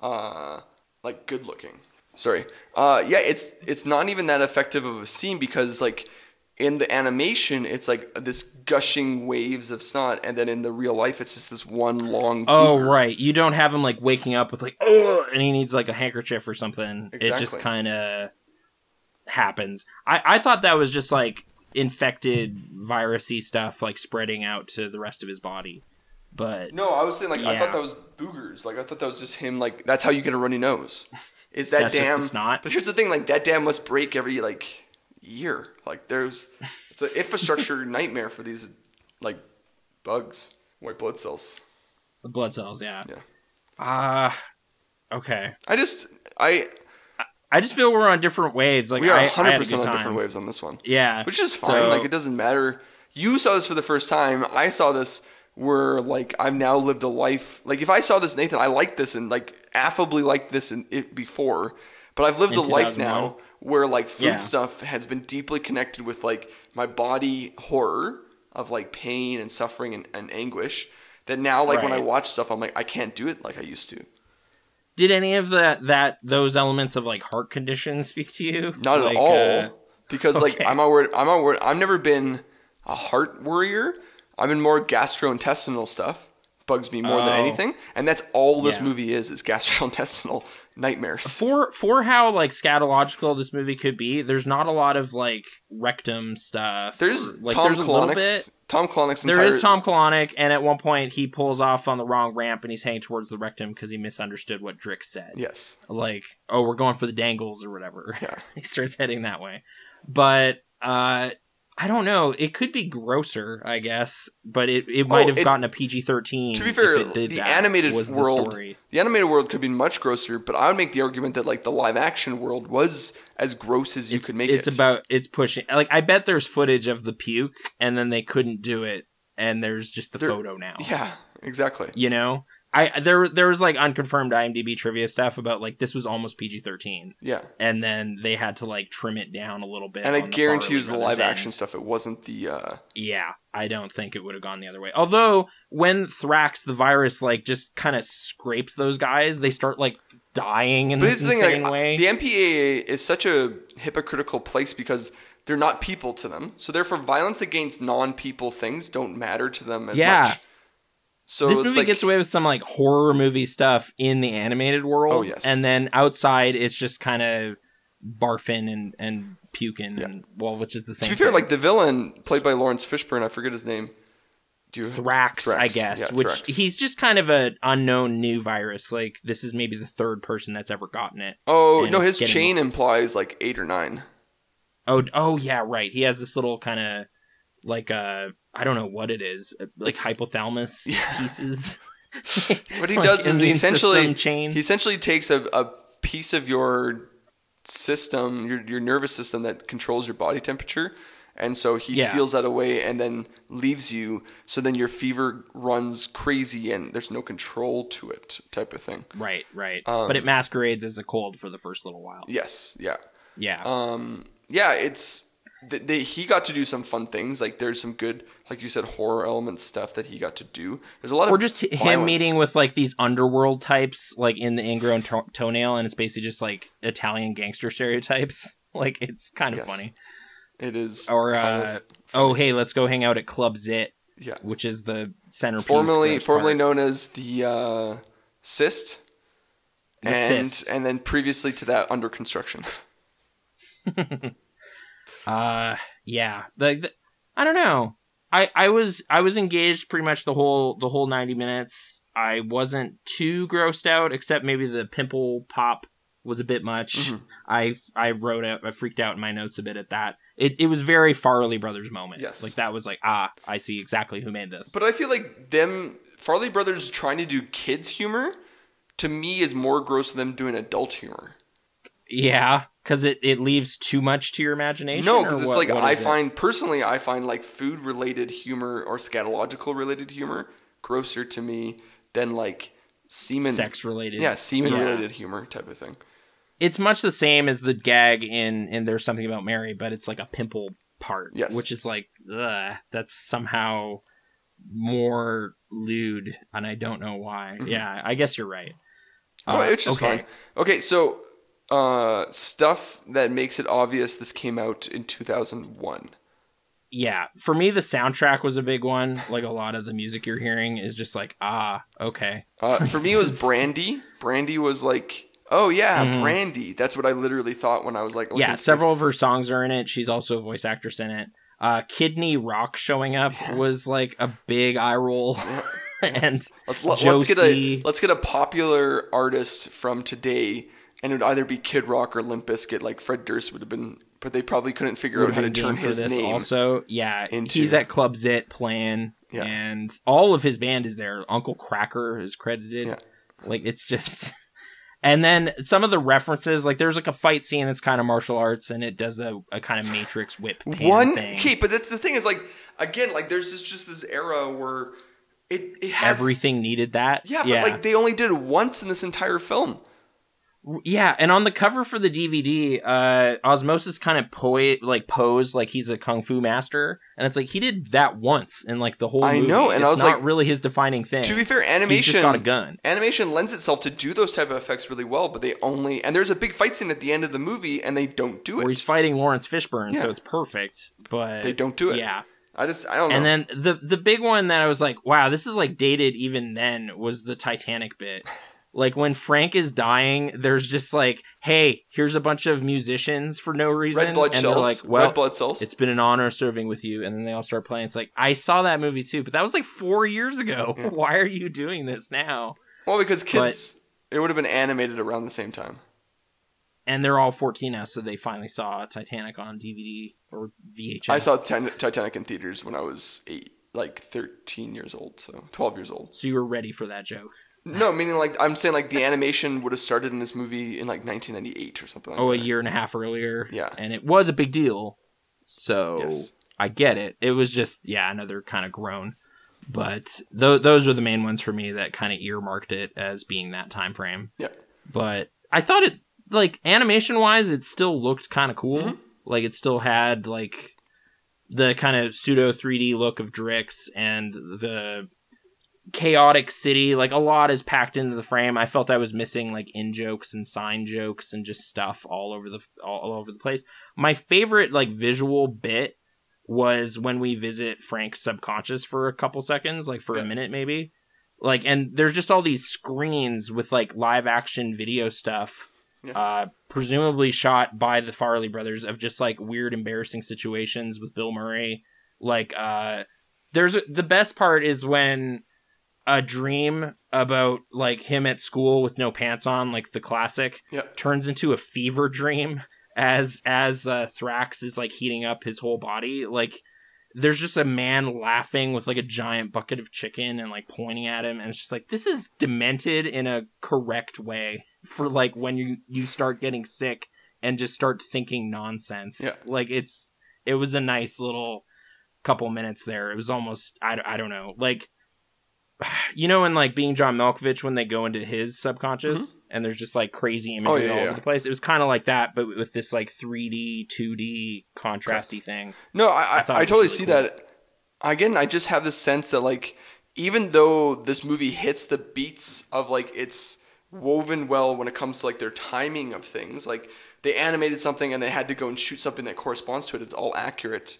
like, good-looking. Sorry. It's not even that effective of a scene because, like, in the animation, it's like this gushing waves of snot, and then in the real life, it's just this one long... Oh, right. You don't have him, like, waking up with, like, oh, and he needs, like, a handkerchief or something. Exactly. It just kind of... happens. I thought that was just like infected virusy stuff like spreading out to the rest of his body. But no, I was saying like, yeah. I thought that was boogers. Like I thought that was just him. Like that's how you get a runny nose. Is that damn? Snot. But here's the thing: like that dam must break every like year. Like it's an infrastructure nightmare for these like bugs, white blood cells. The blood cells, yeah. Yeah. Okay. I just feel we're on different waves. Like we are 100% on different waves on this one. Yeah, which is fine. So, like it doesn't matter. You saw this for the first time. I saw this. Where like I've now lived a life. Like if I saw this, Nathan, I liked this and like affably liked this and it before, but I've lived a life now where like food stuff has been deeply connected with like my body horror of like pain and suffering and anguish. That now like when I watch stuff, I'm like I can't do it like I used to. Did any of those elements of like heart conditions speak to you? Not like, at all, because like I've never been a heart worrier. I'm in more gastrointestinal stuff. Bugs me more than anything. And that's all this movie is gastrointestinal nightmares. For how, like, scatological this movie could be, there's not a lot of, like, rectum stuff. Tom Klonik's entire... There is Tom Klonik, and at one point he pulls off on the wrong ramp and he's heading towards the rectum because he misunderstood what Drix said. Yes. Like, oh, we're going for the dangles or whatever. Yeah. He starts heading that way. But... I don't know. It could be grosser, I guess, but it might have gotten a PG-13. To be fair, the animated world could be much grosser, but I would make the argument that like the live action world was as gross as you could make it. It's pushing. Like I bet there's footage of the puke, and then they couldn't do it, and there's just the photo now. Yeah, exactly. You know, there was like unconfirmed IMDb trivia stuff about like this was almost PG-13. Yeah, and then they had to like trim it down a little bit. And I guarantee it was the live action stuff. It wasn't the. Yeah, I don't think it would have gone the other way. Although when Thrax the virus like just kind of scrapes those guys, they start like dying in this insane way. The MPAA is such a hypocritical place because they're not people to them, so therefore violence against non-people things don't matter to them as much. So this movie gets away with some like horror movie stuff in the animated world. Oh, yes. And then outside it's just kind of barfing and puking and which is the same. To be fair, like the villain played by Lawrence Fishburne, I forget his name. Thrax, I guess. Yeah, which Thrax. He's just kind of an unknown new virus. Like this is maybe the third person that's ever gotten it. Oh no, his chain implies like 8 or 9. Oh yeah, right. He has this little kind of like I don't know what it is, like it's, hypothalamus pieces. What he does is he essentially takes a piece of your system, your nervous system that controls your body temperature, and so he steals that away and then leaves you. So then your fever runs crazy and there's no control to it, type of thing. Right. But it masquerades as a cold for the first little while. Yes, yeah. It's. He got to do some fun things. Like there's some good, like you said, horror element stuff that he got to do. There's a lot of just violence. Him meeting with like these underworld types, like in the ingrown toenail, and it's basically just like Italian gangster stereotypes. Like it's kind of funny. It is. Or hey, let's go hang out at Club Zit. Yeah, which is the centerpiece. Formerly known as the Cyst, and then previously to that, Under Construction. I don't know. I was engaged pretty much the whole 90 minutes. I wasn't too grossed out, except maybe the pimple pop was a bit much. Mm-hmm. I freaked out in my notes a bit at that. It was very Farrelly Brothers moment. Yes. Like that was like, I see exactly who made this. But I feel like Farrelly Brothers trying to do kids humor to me is more gross than them doing adult humor. Yeah. Because it leaves too much to your imagination? No, because it's like I find like food-related humor or scatological-related humor grosser to me than like semen... Sex-related. Yeah, semen-related humor type of thing. It's much the same as the gag in There's Something About Mary, but it's like a pimple part. Yes. Which is like, that's somehow more lewd, and I don't know why. Mm-hmm. Yeah, I guess you're right. It's just fine. Okay, so... stuff that makes it obvious this came out in 2001. Yeah, for me the soundtrack was a big one. Like a lot of the music you're hearing is just like, okay. For me it was Brandy. Brandy was like Oh, yeah, Brandy. That's what I literally thought when I was like... Yeah, several of her songs are in it. She's also a voice actress in it. Kidney Rock showing up was like a big eye roll. And let's get a popular artist from today, and it would either be Kid Rock or Limp Bizkit. Like Fred Durst would have been... But they probably couldn't figure out how to turn his name also. Yeah, he's at Club Zit playing, and all of his band is there. Uncle Cracker is credited. Yeah. Like, it's just... And then some of the references, like there's like a fight scene that's kind of martial arts, and it does a kind of Matrix whip pan thing. Okay, but that's the thing is, like, again, like there's just this era where it has... Everything needed that. Yeah, but like they only did it once in this entire film. Yeah, and on the cover for the DVD, Osmosis kind of posed like he's a kung fu master, and it's like he did that once in like the whole movie. I know, and it's not really his defining thing. To be fair, animation, he's just got a gun. Animation lends itself to do those type of effects really well, but they only... And there's a big fight scene at the end of the movie, and they don't do it. Where he's fighting Lawrence Fishburne, so it's perfect, but... They don't do it. Yeah. I don't know. And then the big one that I was like, wow, this is like dated even then, was the Titanic bit. Like, when Frank is dying, there's just like, hey, here's a bunch of musicians for no reason. Red blood cells. It's been an honor serving with you. And then they all start playing. It's like, I saw that movie too, but that was like 4 years ago. Yeah. Why are you doing this now? Well, because it would have been animated around the same time. And they're all 14 now, so they finally saw Titanic on DVD or VHS. I saw Titanic in theaters when I was 13 years old, so 12 years old. So you were ready for that joke. No, meaning like I'm saying like the animation would have started in this movie in like 1998 or something like that. Oh, a year and a half earlier. Yeah. And it was a big deal. So yes. I get it. It was just, another kind of groan. But those were the main ones for me that kind of earmarked it as being that time frame. Yeah. But I thought it, like, animation wise, it still looked kind of cool. Mm-hmm. Like, it still had like the kind of pseudo 3D look of Drix and the chaotic city. Like, a lot is packed into the frame. I felt I was missing like in jokes and sign jokes and just stuff all over the place. My favorite like visual bit was when we visit Frank's subconscious for a couple seconds, like for a minute maybe, like, and there's just all these screens with like live action video stuff, presumably shot by the Farrelly brothers, of just like weird embarrassing situations with Bill Murray. Like, the best part is when a dream about like him at school with no pants on, like the classic, turns into a fever dream as Thrax is like heating up his whole body. Like, there's just a man laughing with like a giant bucket of chicken and like pointing at him, and it's just like, this is demented in a correct way for like when you start getting sick and just start thinking nonsense. Yeah. Like, it was a nice little couple minutes there. It was almost, I don't know, like, you know, in like Being John Malkovich, when they go into his subconscious and there's just like crazy imagery all over the place. It was kind of like that, but with this like 3D, 2D contrasty thing. No, I totally really see cool. that. Again, I just have this sense that like, even though this movie hits the beats of like, it's woven well when it comes to like their timing of things. Like, they animated something and they had to go and shoot something that corresponds to it. It's all accurate.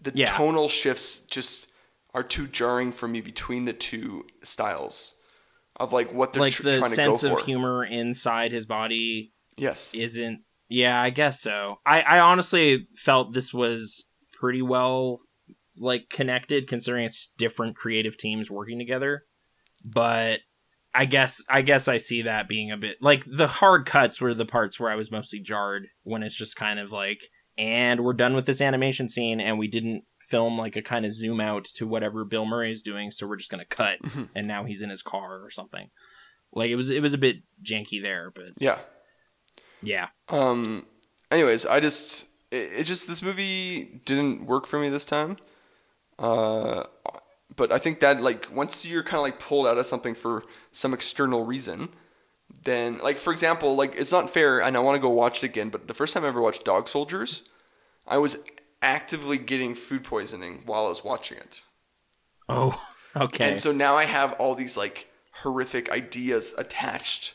The tonal shifts just are too jarring for me between the two styles of like what they're like trying to go for. Like, the sense of humor inside his body. Yes. Isn't. Yeah, I guess so. I honestly felt this was pretty well like connected, considering it's different creative teams working together. But I guess I see that being a bit like, the hard cuts were the parts where I was mostly jarred, when it's just kind of like, and we're done with this animation scene, and we didn't film like a kind of zoom out to whatever Bill Murray is doing, so we're just gonna cut, and now he's in his car or something. Like, it was a bit janky there, but yeah. Anyways, I just it just this movie didn't work for me this time. But I think that like, once you're kind of like pulled out of something for some external reason, then like, for example, like, it's not fair, and I want to go watch it again. But the first time I ever watched Dog Soldiers, I was actively getting food poisoning while I was watching it. Oh, okay. And so now I have all these like horrific ideas attached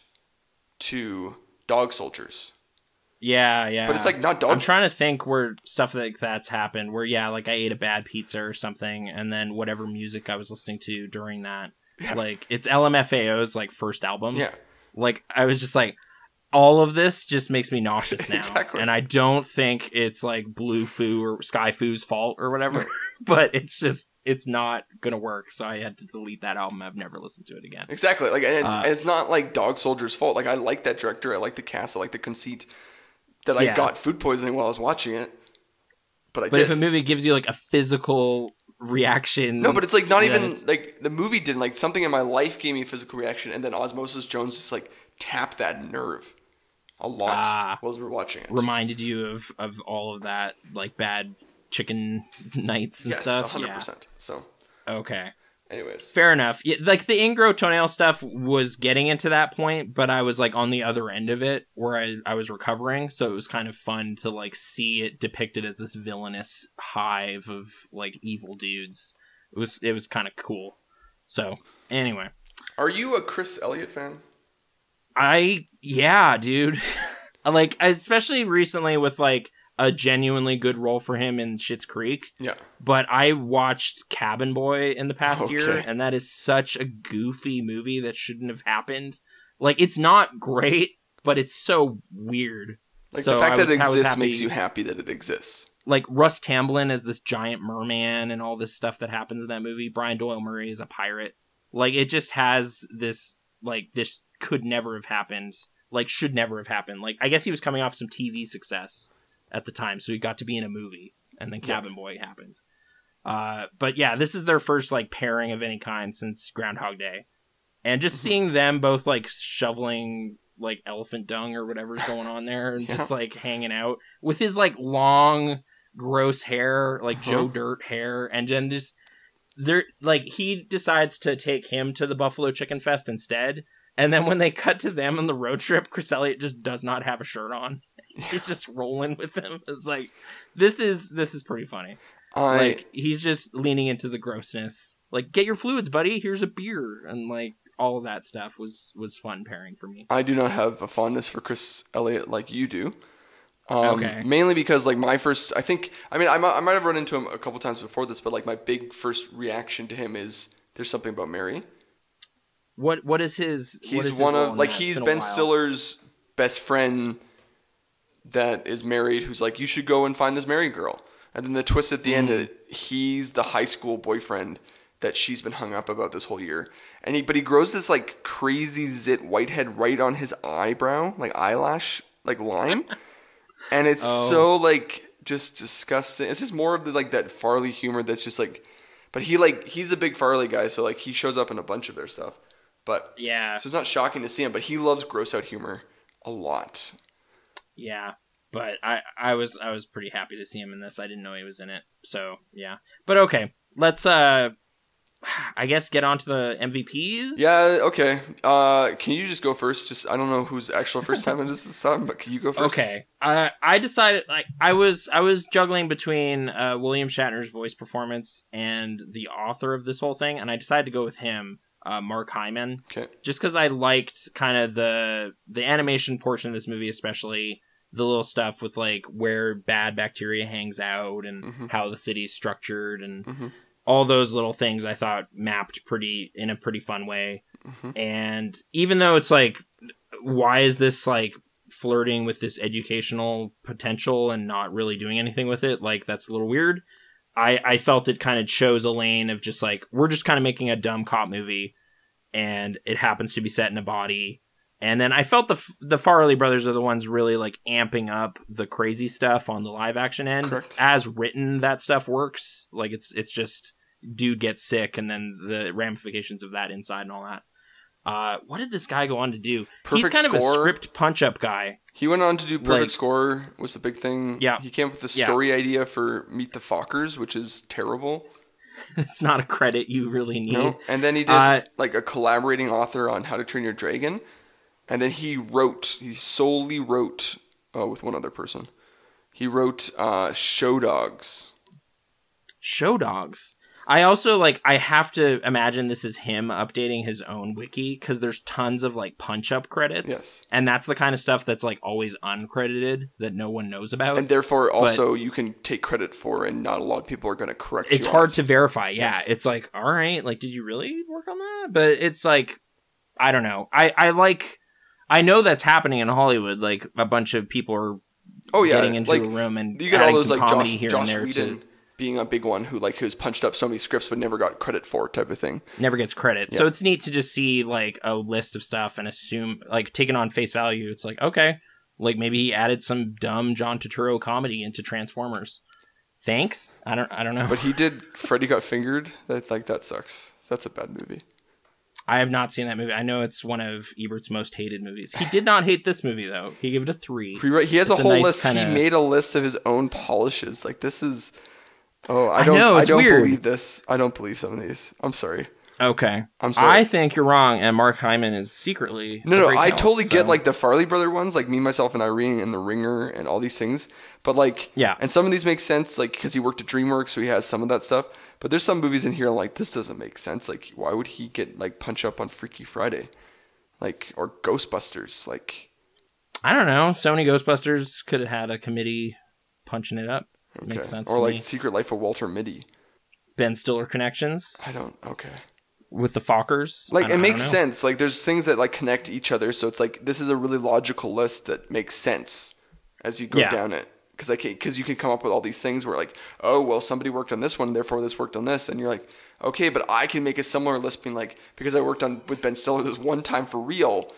to Dog Soldiers. Yeah. But it's like not dog. I'm trying to think where stuff like that's happened. Where like I ate a bad pizza or something, and then whatever music I was listening to during that, like, it's LMFAO's like first album. Yeah. Like, I was just like, all of this just makes me nauseous now. Exactly. And I don't think it's like Blue Foo or Sky Foo's fault or whatever, but it's just, it's not going to work. So I had to delete that album. I've never listened to it again. Exactly. Like, and it's not like Dog Soldier's fault. Like, I like that director. I like the cast. I like the conceit that I got food poisoning while I was watching it. But if a movie gives you like a physical reaction. No, but it's like not even like the movie didn't, like something in my life gave me a physical reaction. And then Osmosis Jones just like tapped that nerve a lot while we were watching it. Reminded you of all of that, like bad chicken nights and stuff. 100%. Yeah. So, okay. Anyways. Fair enough. Yeah, like the ingrow toenail stuff was getting into that point, but I was like on the other end of it where I was recovering. So it was kind of fun to like see it depicted as this villainous hive of like evil dudes. It was kind of cool. So anyway. Are you a Chris Elliott fan? Yeah, dude. Like, especially recently with like a genuinely good role for him in Schitt's Creek. Yeah. But I watched Cabin Boy in the past year, and that is such a goofy movie that shouldn't have happened. Like, it's not great, but it's so weird. Like, so the fact that it exists makes you happy that it exists. Like, Russ Tamblyn as this giant merman and all this stuff that happens in that movie. Brian Doyle Murray is a pirate. Like, it just has this, like, this could never have happened. Like, should never have happened. Like, I guess he was coming off some TV success at the time, so he got to be in a movie, and then Cabin Boy happened. But yeah, this is their first like pairing of any kind since Groundhog Day, and just seeing them both like shoveling like elephant dung or whatever's going on there, and just like hanging out with his like long gross hair, like Joe Dirt hair, and then just they're like he decides to take him to the Buffalo Chicken Fest instead. And then when they cut to them on the road trip, Chris Elliott just does not have a shirt on. He's just rolling with them. It's like, this is pretty funny. Like, he's just leaning into the grossness. Like, get your fluids, buddy. Here's a beer. And, like, all of that stuff was fun pairing for me. I do not have a fondness for Chris Elliott like you do. Okay. Mainly because, like, my first... I might have run into him a couple times before this, but, like, my big first reaction to him is, there's something about Mary. What is his? He's one of like he's Ben Stiller's best friend that is married. Who's like, you should go and find this Mary girl. And then the twist at the end, he's the high school boyfriend that she's been hung up about this whole year. And he grows this like crazy zit whitehead right on his eyebrow, like eyelash, like line. And it's so like just disgusting. It's just more of the like that Farley humor that's just like. But he like he's a big Farley guy, so like he shows up in a bunch of their stuff. But yeah, so it's not shocking to see him, but he loves gross out humor a lot. Yeah, but I was pretty happy to see him in this. I didn't know he was in it. So yeah, but okay, let's I guess get on to the MVPs. Yeah, okay. Can you just go first? Just I don't know who's actual first time in this time, but can you go first? Okay. I decided like I was juggling between William Shatner's voice performance and the author of this whole thing, and I decided to go with him. Mark Hyman. Okay. Just because I liked kind of the animation portion of this movie, especially the little stuff with like where bad bacteria hangs out and how the city's structured and all those little things I thought mapped in a pretty fun way. And even though it's like, why is this like flirting with this educational potential and not really doing anything with it? Like that's a little weird. I felt it kind of chose a lane of just like, we're just kind of making a dumb cop movie and it happens to be set in a body. And then I felt the Farrelly brothers are the ones really like amping up the crazy stuff on the live action end. Correct. As written, that stuff works. Like it's just dude gets sick and then the ramifications of that inside and all that. What did this guy go on to do? Perfect He's kind score. Of a script punch-up guy. He went on to do Perfect like, Score was the big thing. Yeah. He came up with the story idea for Meet the Fockers, which is terrible. It's not a credit you really need. No. And then he did like a collaborating author on How to Train Your Dragon. And then he solely wrote with one other person. He wrote Show Dogs. Show Dogs? I also, like, I have to imagine this is him updating his own wiki, because there's tons of, like, punch-up credits. Yes. And that's the kind of stuff that's, like, always uncredited, that no one knows about. And therefore, also, you can take credit for, and not a lot of people are going to correct you. It's hard to verify, yeah. Yes. It's like, all right, like, did you really work on that? But it's like, I don't know. I like... I know that's happening in Hollywood. Like a bunch of people are getting into a room and you get adding all those, some comedy here and there. Being a big one who like who's punched up so many scripts but never got credit for, type of thing. Never gets credit. Yeah. So it's neat to just see like a list of stuff and assume, like, taken on face value. It's like, okay, like maybe he added some dumb John Turturro comedy into Transformers. Thanks. I don't know. But he did Freddy Got Fingered. That, like, that sucks. That's a bad movie. I have not seen that movie. I know it's one of Ebert's most hated movies. He did not hate this movie, though. He gave it a 3. He has a whole list. He made a list of his own polishes. Like, this is... Oh, I don't believe this. I don't believe some of these. I'm sorry. Okay. I'm sorry. I think you're wrong, and Mark Hyman is secretly... No, I totally get, like, the Farrelly Brother ones, like Me, Myself, and Irene, and The Ringer, and all these things. But, like... Yeah. And some of these make sense, like, because he worked at DreamWorks, so he has some of that stuff. But there's some movies in here, like, this doesn't make sense. Like, why would he get, like, punch up on Freaky Friday? Like, or Ghostbusters, like... I don't know. Sony Ghostbusters could have had a committee punching it up. Okay. Makes sense. Or like Secret Life of Walter Mitty. Ben Stiller connections. With the Fockers. Like, it makes sense. Like, there's things that like connect each other. So it's like, this is a really logical list that makes sense as you go down it. Because you can come up with all these things where like, oh, well, somebody worked on this one, therefore this worked on this. And you're like, okay, but I can make a similar list being like, because I worked on with Ben Stiller this one time for real,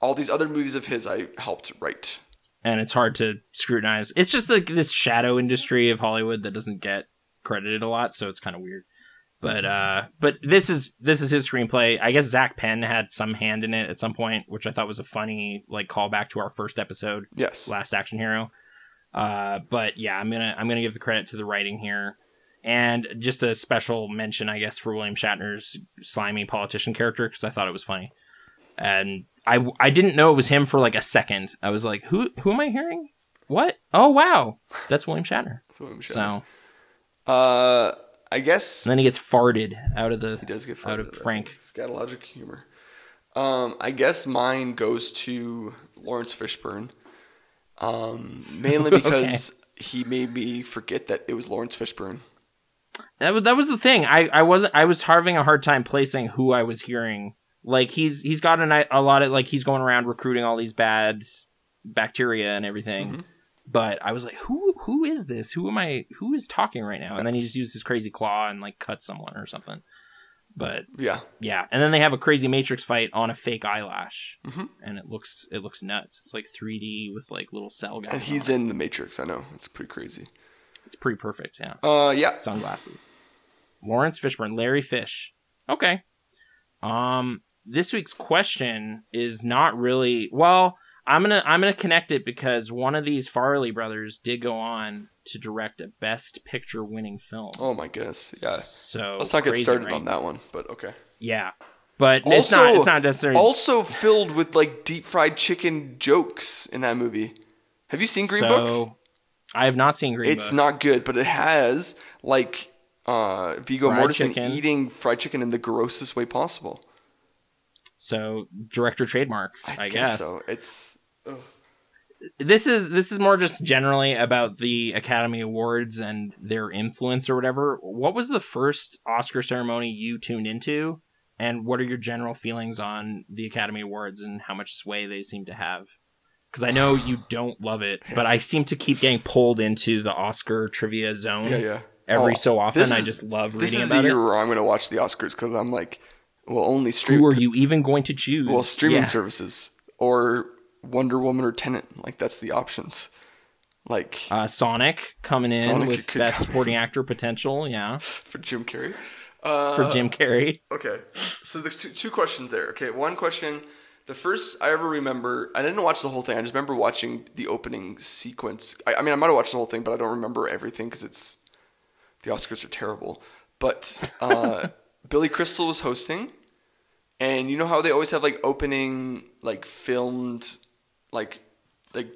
all these other movies of his I helped write. And it's hard to scrutinize. It's just like this shadow industry of Hollywood that doesn't get credited a lot, so it's kind of weird. But this is his screenplay. I guess Zach Penn had some hand in it at some point, which I thought was a funny like callback to our first episode. Yes, Last Action Hero. But yeah, I'm gonna give the credit to the writing here, and just a special mention, I guess, for William Shatner's slimy politician character because I thought it was funny. And I didn't know it was him for like a second. I was like, who am I hearing? What? Oh, wow. That's William Shatner. So, I guess. And then he gets farted out of the. He does get farted out of Frank. Scatologic humor. I guess mine goes to Lawrence Fishburne. Mainly because he made me forget that it was Lawrence Fishburne. That was the thing. I was having a hard time placing who I was hearing. Like, he's got a lot of, like, he's going around recruiting all these bad bacteria and everything. Mm-hmm. But I was like, who is this? Who is talking right now? And then he just used his crazy claw and, like, cut someone or something. But yeah. And then they have a crazy Matrix fight on a fake eyelash. Mm-hmm. And it looks nuts. It's like 3D with, like, little cell guys. And he's in the Matrix. I know. It's pretty crazy. It's pretty perfect. Yeah. Yeah. Sunglasses. Lawrence Fishburne, Larry Fish. Okay. This week's question is not really... Well, I'm gonna connect it because one of these Farrelly brothers did go on to direct a Best Picture winning film. Oh my goodness! Yeah. So let's not get started on that one. But okay. Yeah, but also, it's not necessarily. Also filled with like deep fried chicken jokes in that movie. Have you seen Green Book? I have not seen Green Book. It's not good, but it has like Viggo Mortensen eating fried chicken in the grossest way possible. So director trademark, I guess. So it's this is more just generally about the Academy Awards and their influence or whatever. What was the first Oscar ceremony you tuned into, and what are your general feelings on the Academy Awards and how much sway they seem to have? Because I know you don't love it, but I seem to keep getting pulled into the Oscar trivia zone every so often. I just love reading about it. This is the year where I'm going to watch the Oscars because I'm like. Well, only stream. Who are you even going to choose? Well, streaming services or Wonder Woman or Tenet. Like, that's the options. Like Sonic coming in with Best Supporting Actor potential. Yeah, for Jim Carrey. Okay, so the two questions there. Okay, one question. The first I ever remember, I didn't watch the whole thing. I just remember watching the opening sequence. I mean, I might have watched the whole thing, but I don't remember everything because it's the Oscars are terrible. But. Billy Crystal was hosting, and you know how they always have like opening, like filmed, like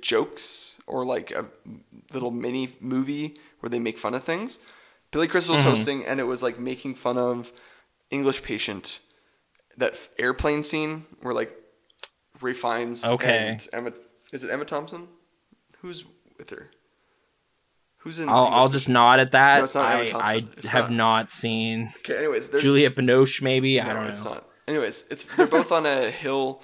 jokes or like a little mini movie where they make fun of things. Billy Crystal was hosting, and it was like making fun of English Patient, that airplane scene where like Ralph Fiennes and Emma, is it Emma Thompson? Who's with her? I'll just nod at that. No, it's not I have not seen. Okay, anyways, there's Juliette Binoche. Maybe I don't know. It's not. Anyways, they're both on a hill,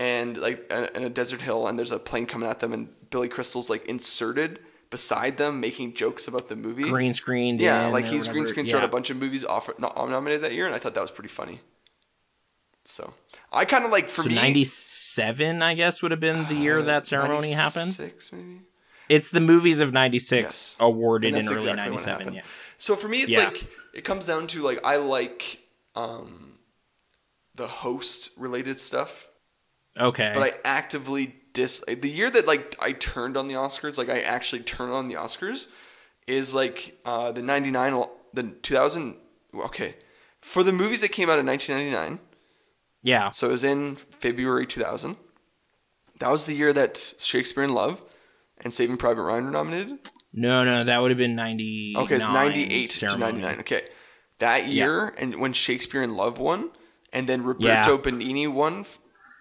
and like in a desert hill, and there's a plane coming at them, and Billy Crystal's like inserted beside them making jokes about the movie. Green screened. Yeah, like he's green screened throughout a bunch of movies nominated that year, and I thought that was pretty funny. So I kind of like, for me, 97, I guess, would have been the year that ceremony happened. 96, maybe. It's the movies of 96 awarded in early 97. Yeah. So for me, it's like, it comes down to like, I like the host related stuff. Okay. But I actively the year that like I turned on the Oscars, like I actually turned on the Oscars, is like the 99, the 2000. Okay. For the movies that came out in 1999. Yeah. So it was in February 2000. That was the year that Shakespeare in Love and Saving Private Ryan were nominated? No, that would have been 99. Okay, it's 98 ceremony. To 99. Okay. That year, and when Shakespeare in Love won, and then Roberto Benigni won.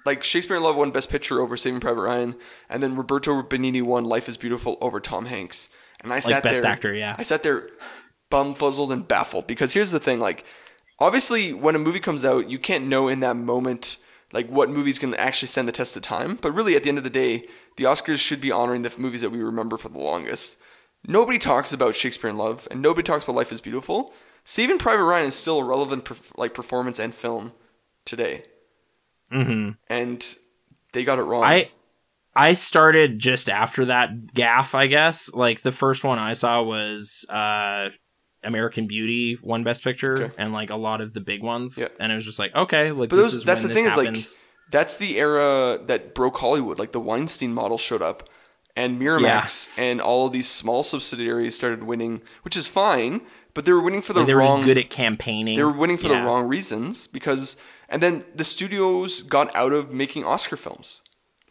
Like, Shakespeare in Love won Best Picture over Saving Private Ryan, and then Roberto Benigni won Life is Beautiful over Tom Hanks. And I sat like Best Actor, yeah. I sat there bumfuzzled and baffled, because here's the thing, like, obviously, when a movie comes out, you can't know in that moment like what movies can actually stand the test of time. But really, at the end of the day, the Oscars should be honoring the movies that we remember for the longest. Nobody talks about Shakespeare in Love, and nobody talks about Life is Beautiful. Saving Private Ryan is still a relevant performance and film today. Mm-hmm. And they got it wrong. I started just after that gaffe, I guess. Like, the first one I saw was... American Beauty won Best Picture, and like a lot of the big ones, and it was just like, okay, like, but this is that's when the thing happens. Is like, that's the era that broke Hollywood. Like the Weinstein model showed up, and Miramax and all of these small subsidiaries started winning, which is fine, but they were winning for the wrong. They were good at campaigning. They were winning for the wrong reasons, because, and then the studios got out of making Oscar films.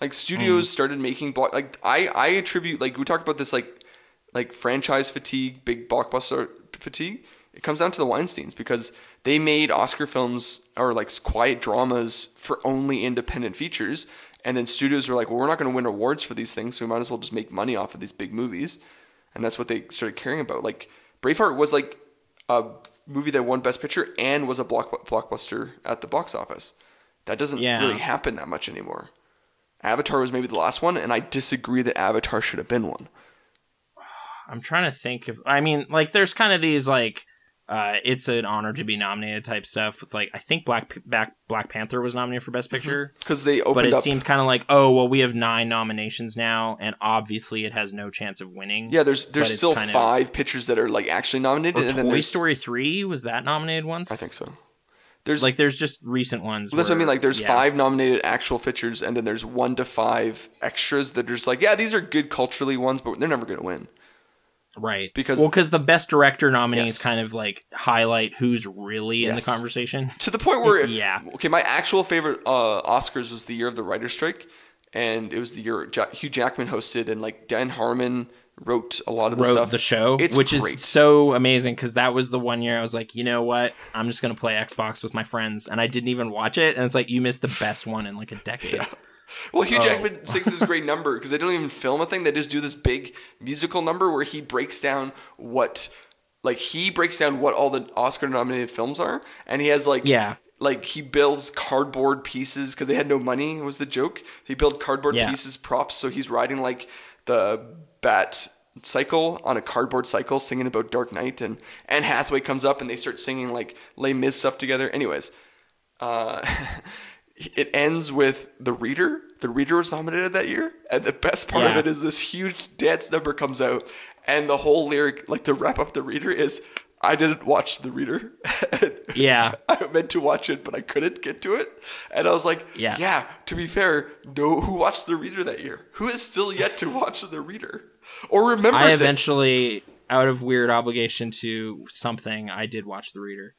Like studios started making like I attribute, like we talked about this, like franchise fatigue, big blockbuster fatigue. It comes down to the Weinsteins, because they made Oscar films or like quiet dramas for only independent features, and then studios were like, well, we're not going to win awards for these things, so we might as well just make money off of these big movies. And that's what they started caring about. Like Braveheart was like a movie that won Best Picture and was a blockbuster at the box office. That doesn't really happen that much anymore. Avatar was maybe the last one, and I disagree that Avatar should have been one. I'm trying to think of... I mean, like, there's kind of these, like, it's an honor to be nominated type stuff. With, like, I think Black Panther was nominated for Best Picture. Because they opened up... But it seemed kind of like, oh, well, we have 9 nominations now, and obviously it has no chance of winning. Yeah, there's still 5 pictures that are, like, actually nominated. And then Toy Story 3, was that nominated once? I think so. There's just recent ones. Well, that's what I mean. Like, there's 5 nominated actual features, and then there's 1 to 5 extras that are just like, yeah, these are good culturally ones, but they're never going to win. Right. Because the Best Director nominees kind of like highlight who's really in the conversation. To the point where... Okay, my actual favorite Oscars was the year of the writer's strike. And it was the year Hugh Jackman hosted, and like Dan Harmon wrote a lot of the stuff. Wrote the show, which is so amazing, because that was the one year I was like, you know what? I'm just going to play Xbox with my friends. And I didn't even watch it. And it's like, you missed the best one in like a decade. Yeah. Well, Hugh Jackman sings this great number, because they don't even film a thing. They just do this big musical number where he breaks down what all the Oscar-nominated films are. And he has like he builds cardboard pieces, because they had no money, was the joke. He built cardboard pieces, props. So he's riding like the bat cycle on a cardboard cycle, singing about Dark Knight. And Anne Hathaway comes up and they start singing like Les Mis stuff together. Anyways, it ends with The Reader. The Reader was nominated that year. And the best part of it is this huge dance number comes out. And the whole lyric, like to wrap up The Reader, is, I didn't watch The Reader. I meant to watch it, but I couldn't get to it. And I was like, to be fair, who watched The Reader that year? Who is still yet to watch The Reader? Or remembers it? I eventually, out of weird obligation to something, I did watch The Reader.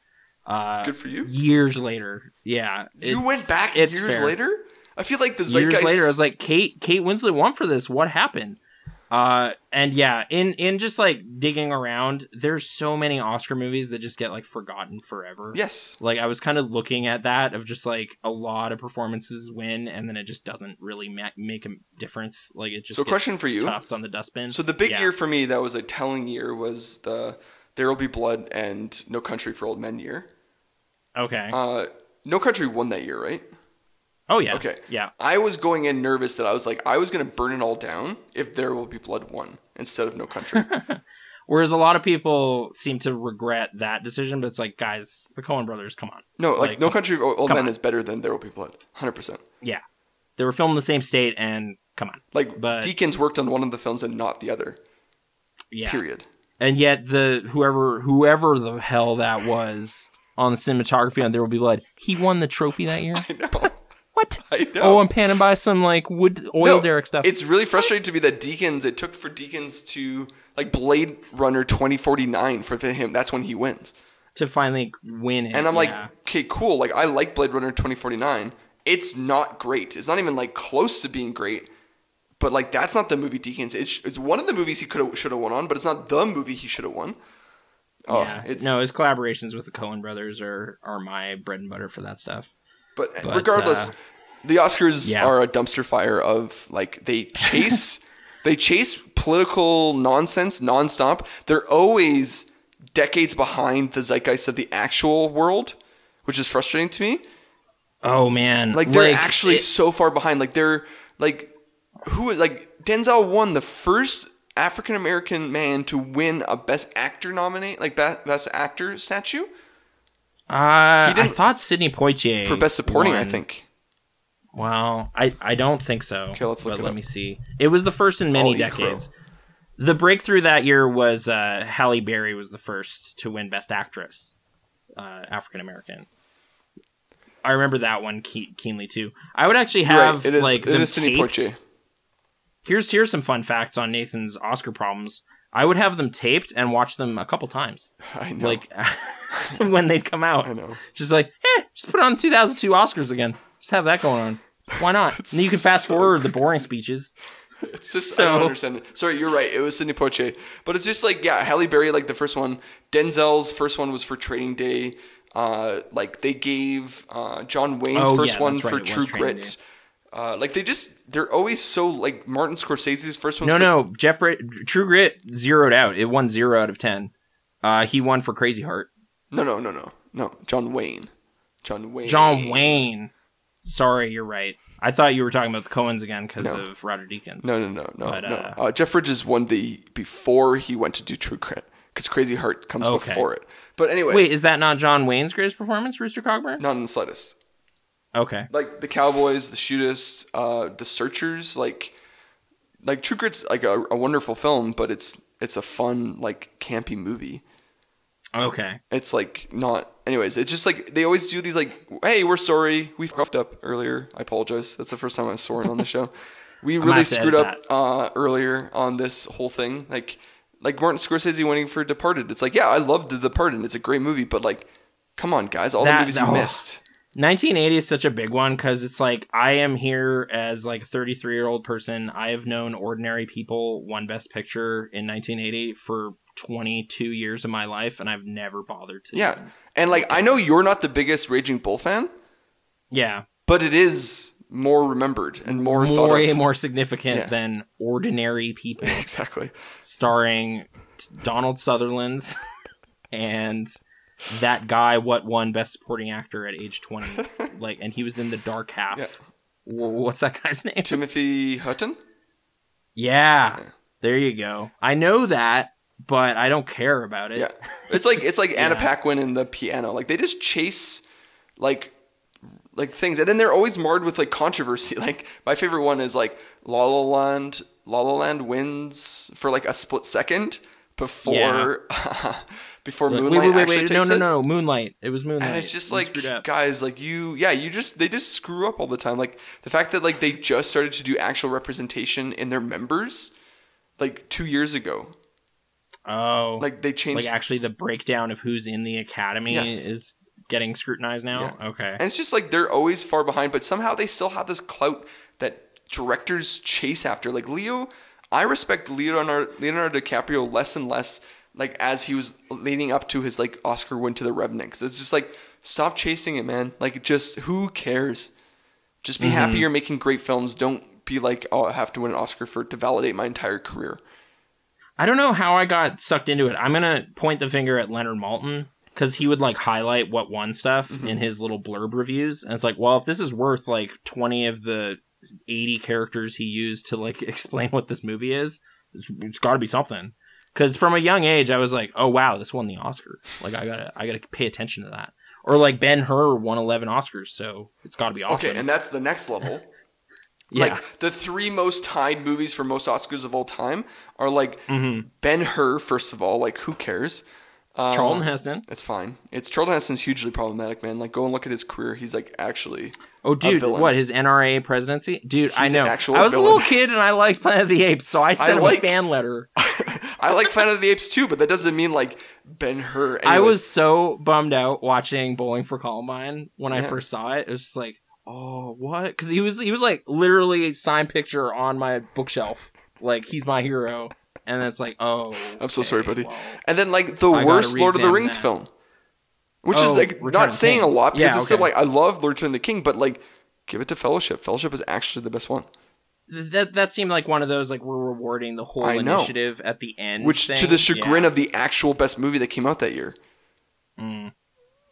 Good for you. Years later. Yeah. You went back years later? I feel like the zeitgeist... Years later, I was like, Kate Winslet won for this. What happened? And yeah, in just like digging around, there's so many Oscar movies that just get like forgotten forever. Yes. Like I was kind of looking at that of just like a lot of performances win, and then it just doesn't really make a difference. Like it just so gets question for you. Tossed on the dustbin. So the big year for me that was a telling year was the... There Will Be Blood and No Country for Old Men year. Okay. No Country won that year, right? Oh, yeah. Okay. Yeah. I was going in nervous that I was like, I was going to burn it all down if There Will Be Blood 1 instead of No Country. Whereas a lot of people seem to regret that decision, but it's like, guys, the Coen brothers, come on. No, like No Country Old Men is better than There Will Be Blood. 100%. Yeah. They were filmed in the same state and come on. Like, but Deakins worked on one of the films and not the other. Yeah. Period. And yet the whoever the hell that was on the cinematography on There Will Be Blood, he won the trophy that year. I know. What? I know. Oh, I'm panning by some like wood oil derrick stuff. It's really frustrating to me that Deakins, it took for Deakins to like Blade Runner 2049 for him. That's when he wins. To finally win it. And I'm like, okay, cool. Like I like Blade Runner 2049. It's not great. It's not even like close to being great. But like that's not the movie Deakins. It's one of the movies he should have won on, but it's not the movie he should have won. Oh, yeah. No, his collaborations with the Coen brothers are my bread and butter for that stuff. But regardless, the Oscars are a dumpster fire of like they chase political nonsense nonstop. They're always decades behind the zeitgeist of the actual world, which is frustrating to me. Oh man, like they're actually so far behind. Like they're like Denzel won the first African American man to win a Best Actor Best Actor statue. I thought Sidney Poitier for Best Supporting won. I think. Wow, I don't think so. Okay, let's look it up. Let me see. It was the first in many decades. The breakthrough that year was Halle Berry was the first to win Best Actress, African American. I remember that one keenly too. I would actually have right. It is, like it is Sidney Poitier. Here's some fun facts on Nathan's Oscar problems. I would have them taped and watch them a couple times. I know. Like, when they'd come out. I know. Just like, just put on 2002 Oscars again. Just have that going on. Why not? And then you can fast forward the boring speeches. It's just, I don't understand it. Sorry, you're right. It was Sidney Poitier. But it's just like, yeah, Halle Berry, like the first one. Denzel's first one was for Training Day. Like, they gave John Wayne's first one for True Grit. Like they just, they're always so like Martin Scorsese's first one. No, True Grit zeroed out. It won 0 out of 10. He won for Crazy Heart. No. John Wayne. Sorry, you're right. I thought you were talking about the Coens again because of Roger Deakins. No. Jeff Bridges won before he went to do True Grit because Crazy Heart comes before it. But anyway, wait, is that not John Wayne's greatest performance, Rooster Cogburn? Not in the slightest. Okay. Like the Cowboys, the Shootist, the Searchers, like True Grit's like a wonderful film, but it's a fun like campy movie. Okay. It's like not. Anyways, it's just like they always do these like, hey, we're sorry, we fucked up earlier. I apologize. That's the first time I've sworn on the show. We really screwed up earlier on this whole thing. Like Martin Scorsese winning for Departed. It's like, yeah, I love The Departed. It's a great movie, but like, come on, guys, all the movies you missed. 1980 is such a big one because it's like I am here as like a 33-year-old person. I have known ordinary people won Best Picture in 1980 for 22 years of my life, and I've never bothered to. Yeah, and like I know you're not the biggest Raging Bull fan. Yeah, but it is more remembered and more thought of. More significant than Ordinary People. Exactly. Starring Donald Sutherland and that guy won Best Supporting Actor at age 20, like, and he was in the dark half. Yeah. What's that guy's name? Timothy Hutton? Yeah. There you go. I know that, but I don't care about it. Yeah. It's like Anna Paquin and The Piano. Like they just chase like things, and then they're always marred with like controversy. Like my favorite one is like La La Land. La La Land wins for like a split second before. Yeah. Before Moonlight wait, takes it. No, Moonlight. It was Moonlight. And it's just like, guys, like they just screw up all the time. Like the fact that like they just started to do actual representation in their members like 2 years ago. Oh. Like they changed. Like actually the breakdown of who's in the Academy is getting scrutinized now. Yeah. Okay. And it's just like they're always far behind, but somehow they still have this clout that directors chase after. Like I respect Leonardo DiCaprio less and less like as he was leading up to his like Oscar win to The Revenant. It's just like, stop chasing it, man. Like just, who cares? Just be happy you're making great films. Don't be like, oh, I have to win an Oscar for it to validate my entire career. I don't know how I got sucked into it. I'm going to point the finger at Leonard Maltin because he would like highlight what won stuff in his little blurb reviews. And it's like, well, if this is worth like 20 of the 80 characters he used to like explain what this movie is, it's got to be something. Because from a young age, I was like, oh, wow, this won the Oscar. Like, I gotta pay attention to that. Or like Ben-Hur won 11 Oscars, so it's got to be awesome. Okay, and that's the next level. Yeah. Like, the three most tied movies for most Oscars of all time are like Ben-Hur, first of all. Like, who cares? Charlton Heston. That's fine. It's Charlton Heston's hugely problematic, man. Like, go and look at his career. He's like actually. Oh, dude, what, his NRA presidency? Dude, I know. I was a little kid and I liked Planet of the Apes, so I sent him a fan letter. I like Planet of the Apes too, but that doesn't mean like Ben-Hur. Anyways. I was so bummed out watching Bowling for Columbine when I first saw it. It was just like, oh, what? Because he was like literally a signed picture on my bookshelf. Like, he's my hero. And it's like, oh, okay, I'm so sorry, buddy. Well, and then like the worst Lord of the Rings film, which is like Return not saying King. A lot because it's still like I love Return of the King, but like give it to Fellowship. Fellowship is actually the best one. That seemed like one of those like we're rewarding the whole initiative at the end, which thing. To the chagrin of the actual best movie that came out that year.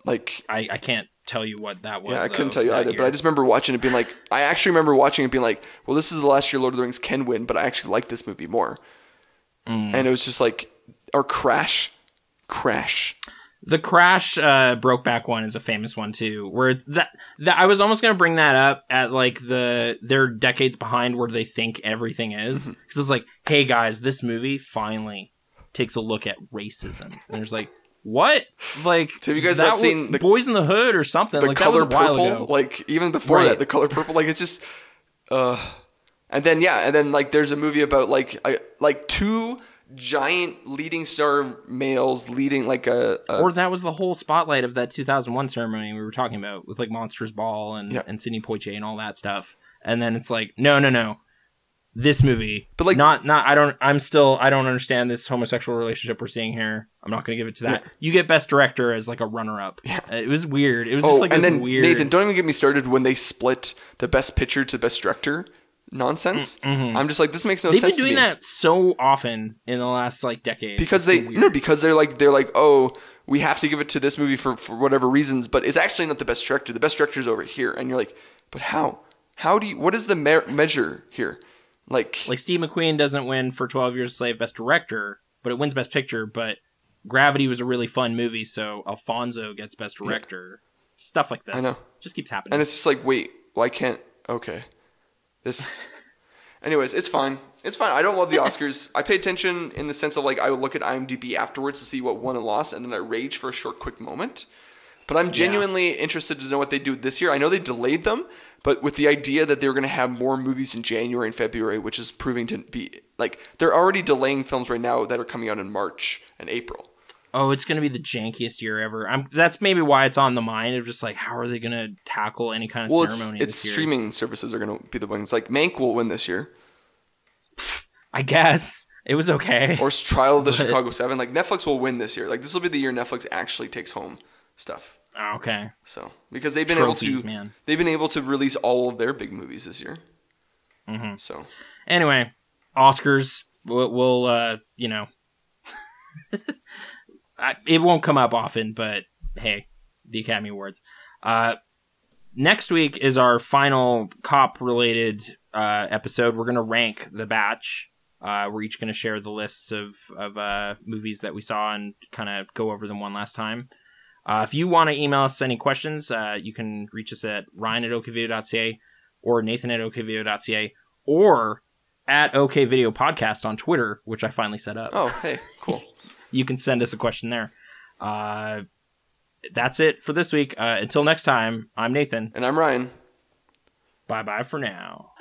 Like I can't tell you what that was. Yeah, I couldn't tell you either. Year. But I just remember watching it being like, I actually remember watching it being like, well, this is the last year Lord of the Rings can win, but I actually like this movie more. And it was just like, or Crash. The Crash Brokeback one is a famous one too, where that I was almost going to bring that up at like they're decades behind where they think everything is. Because it's like, hey guys, this movie finally takes a look at racism. And there's like, what? Like, so have you guys not seen Boys in the Hood or something? Like, that was a while ago. Like, even before that, The Color Purple, like, it's just... And then like there's a movie about like two giant leading star males leading like a or that was the whole spotlight of that 2001 ceremony we were talking about with like Monsters Ball and Sidney Poitier and all that stuff. And then it's like no. This movie, but like I don't understand this homosexual relationship we're seeing here. I'm not going to give it to that. Yeah. You get best director as like a runner up. Yeah. It was weird. It was just like this weird. Nathan, don't even get me started when they split the best picture to best director nonsense. I'm just like, this makes no sense. They've been doing that so often in the last like decade because they're like, oh, we have to give it to this movie for whatever reasons, but it's actually not the best director. The best director is over here, and you're like, but how do you? What is the measure here? Like Steve McQueen doesn't win for 12 Years a Slave Best Director, but it wins Best Picture, but Gravity was a really fun movie, so Alfonso gets Best Director. Yeah. Stuff like this. I know. Just keeps happening. And it's just like, wait, why can't... Okay. This... Anyways, it's fine. It's fine. I don't love the Oscars. I pay attention in the sense of, like, I would look at IMDb afterwards to see what won and lost, and then I rage for a short, quick moment. But I'm genuinely interested to know what they do this year. I know they delayed them, but with the idea that they were going to have more movies in January and February, which is proving to be like they're already delaying films right now that are coming out in March and April. Oh, it's going to be the jankiest year ever. That's maybe why it's on the mind of just like, how are they going to tackle any kind of ceremony this year? Streaming services are going to be the ones. Like Mank will win this year. I guess. It was okay. Or Trial of the Chicago 7. Like Netflix will win this year. Like this will be the year Netflix actually takes home stuff. Oh, okay. So, because they've been able to release all of their big movies this year. So, anyway, Oscars we'll you know, it won't come up often, but hey, the Academy Awards. Next week is our final cop-related episode. We're gonna rank the batch. We're each gonna share the lists of movies that we saw and kind of go over them one last time. If you want to email us any questions, you can reach us at ryan@okvideo.ca or nathan@okvideo.ca or at okvideopodcast on Twitter, which I finally set up. Oh, hey, cool. You can send us a question there. That's it for this week. Until next time, I'm Nathan. And I'm Ryan. Bye-bye for now.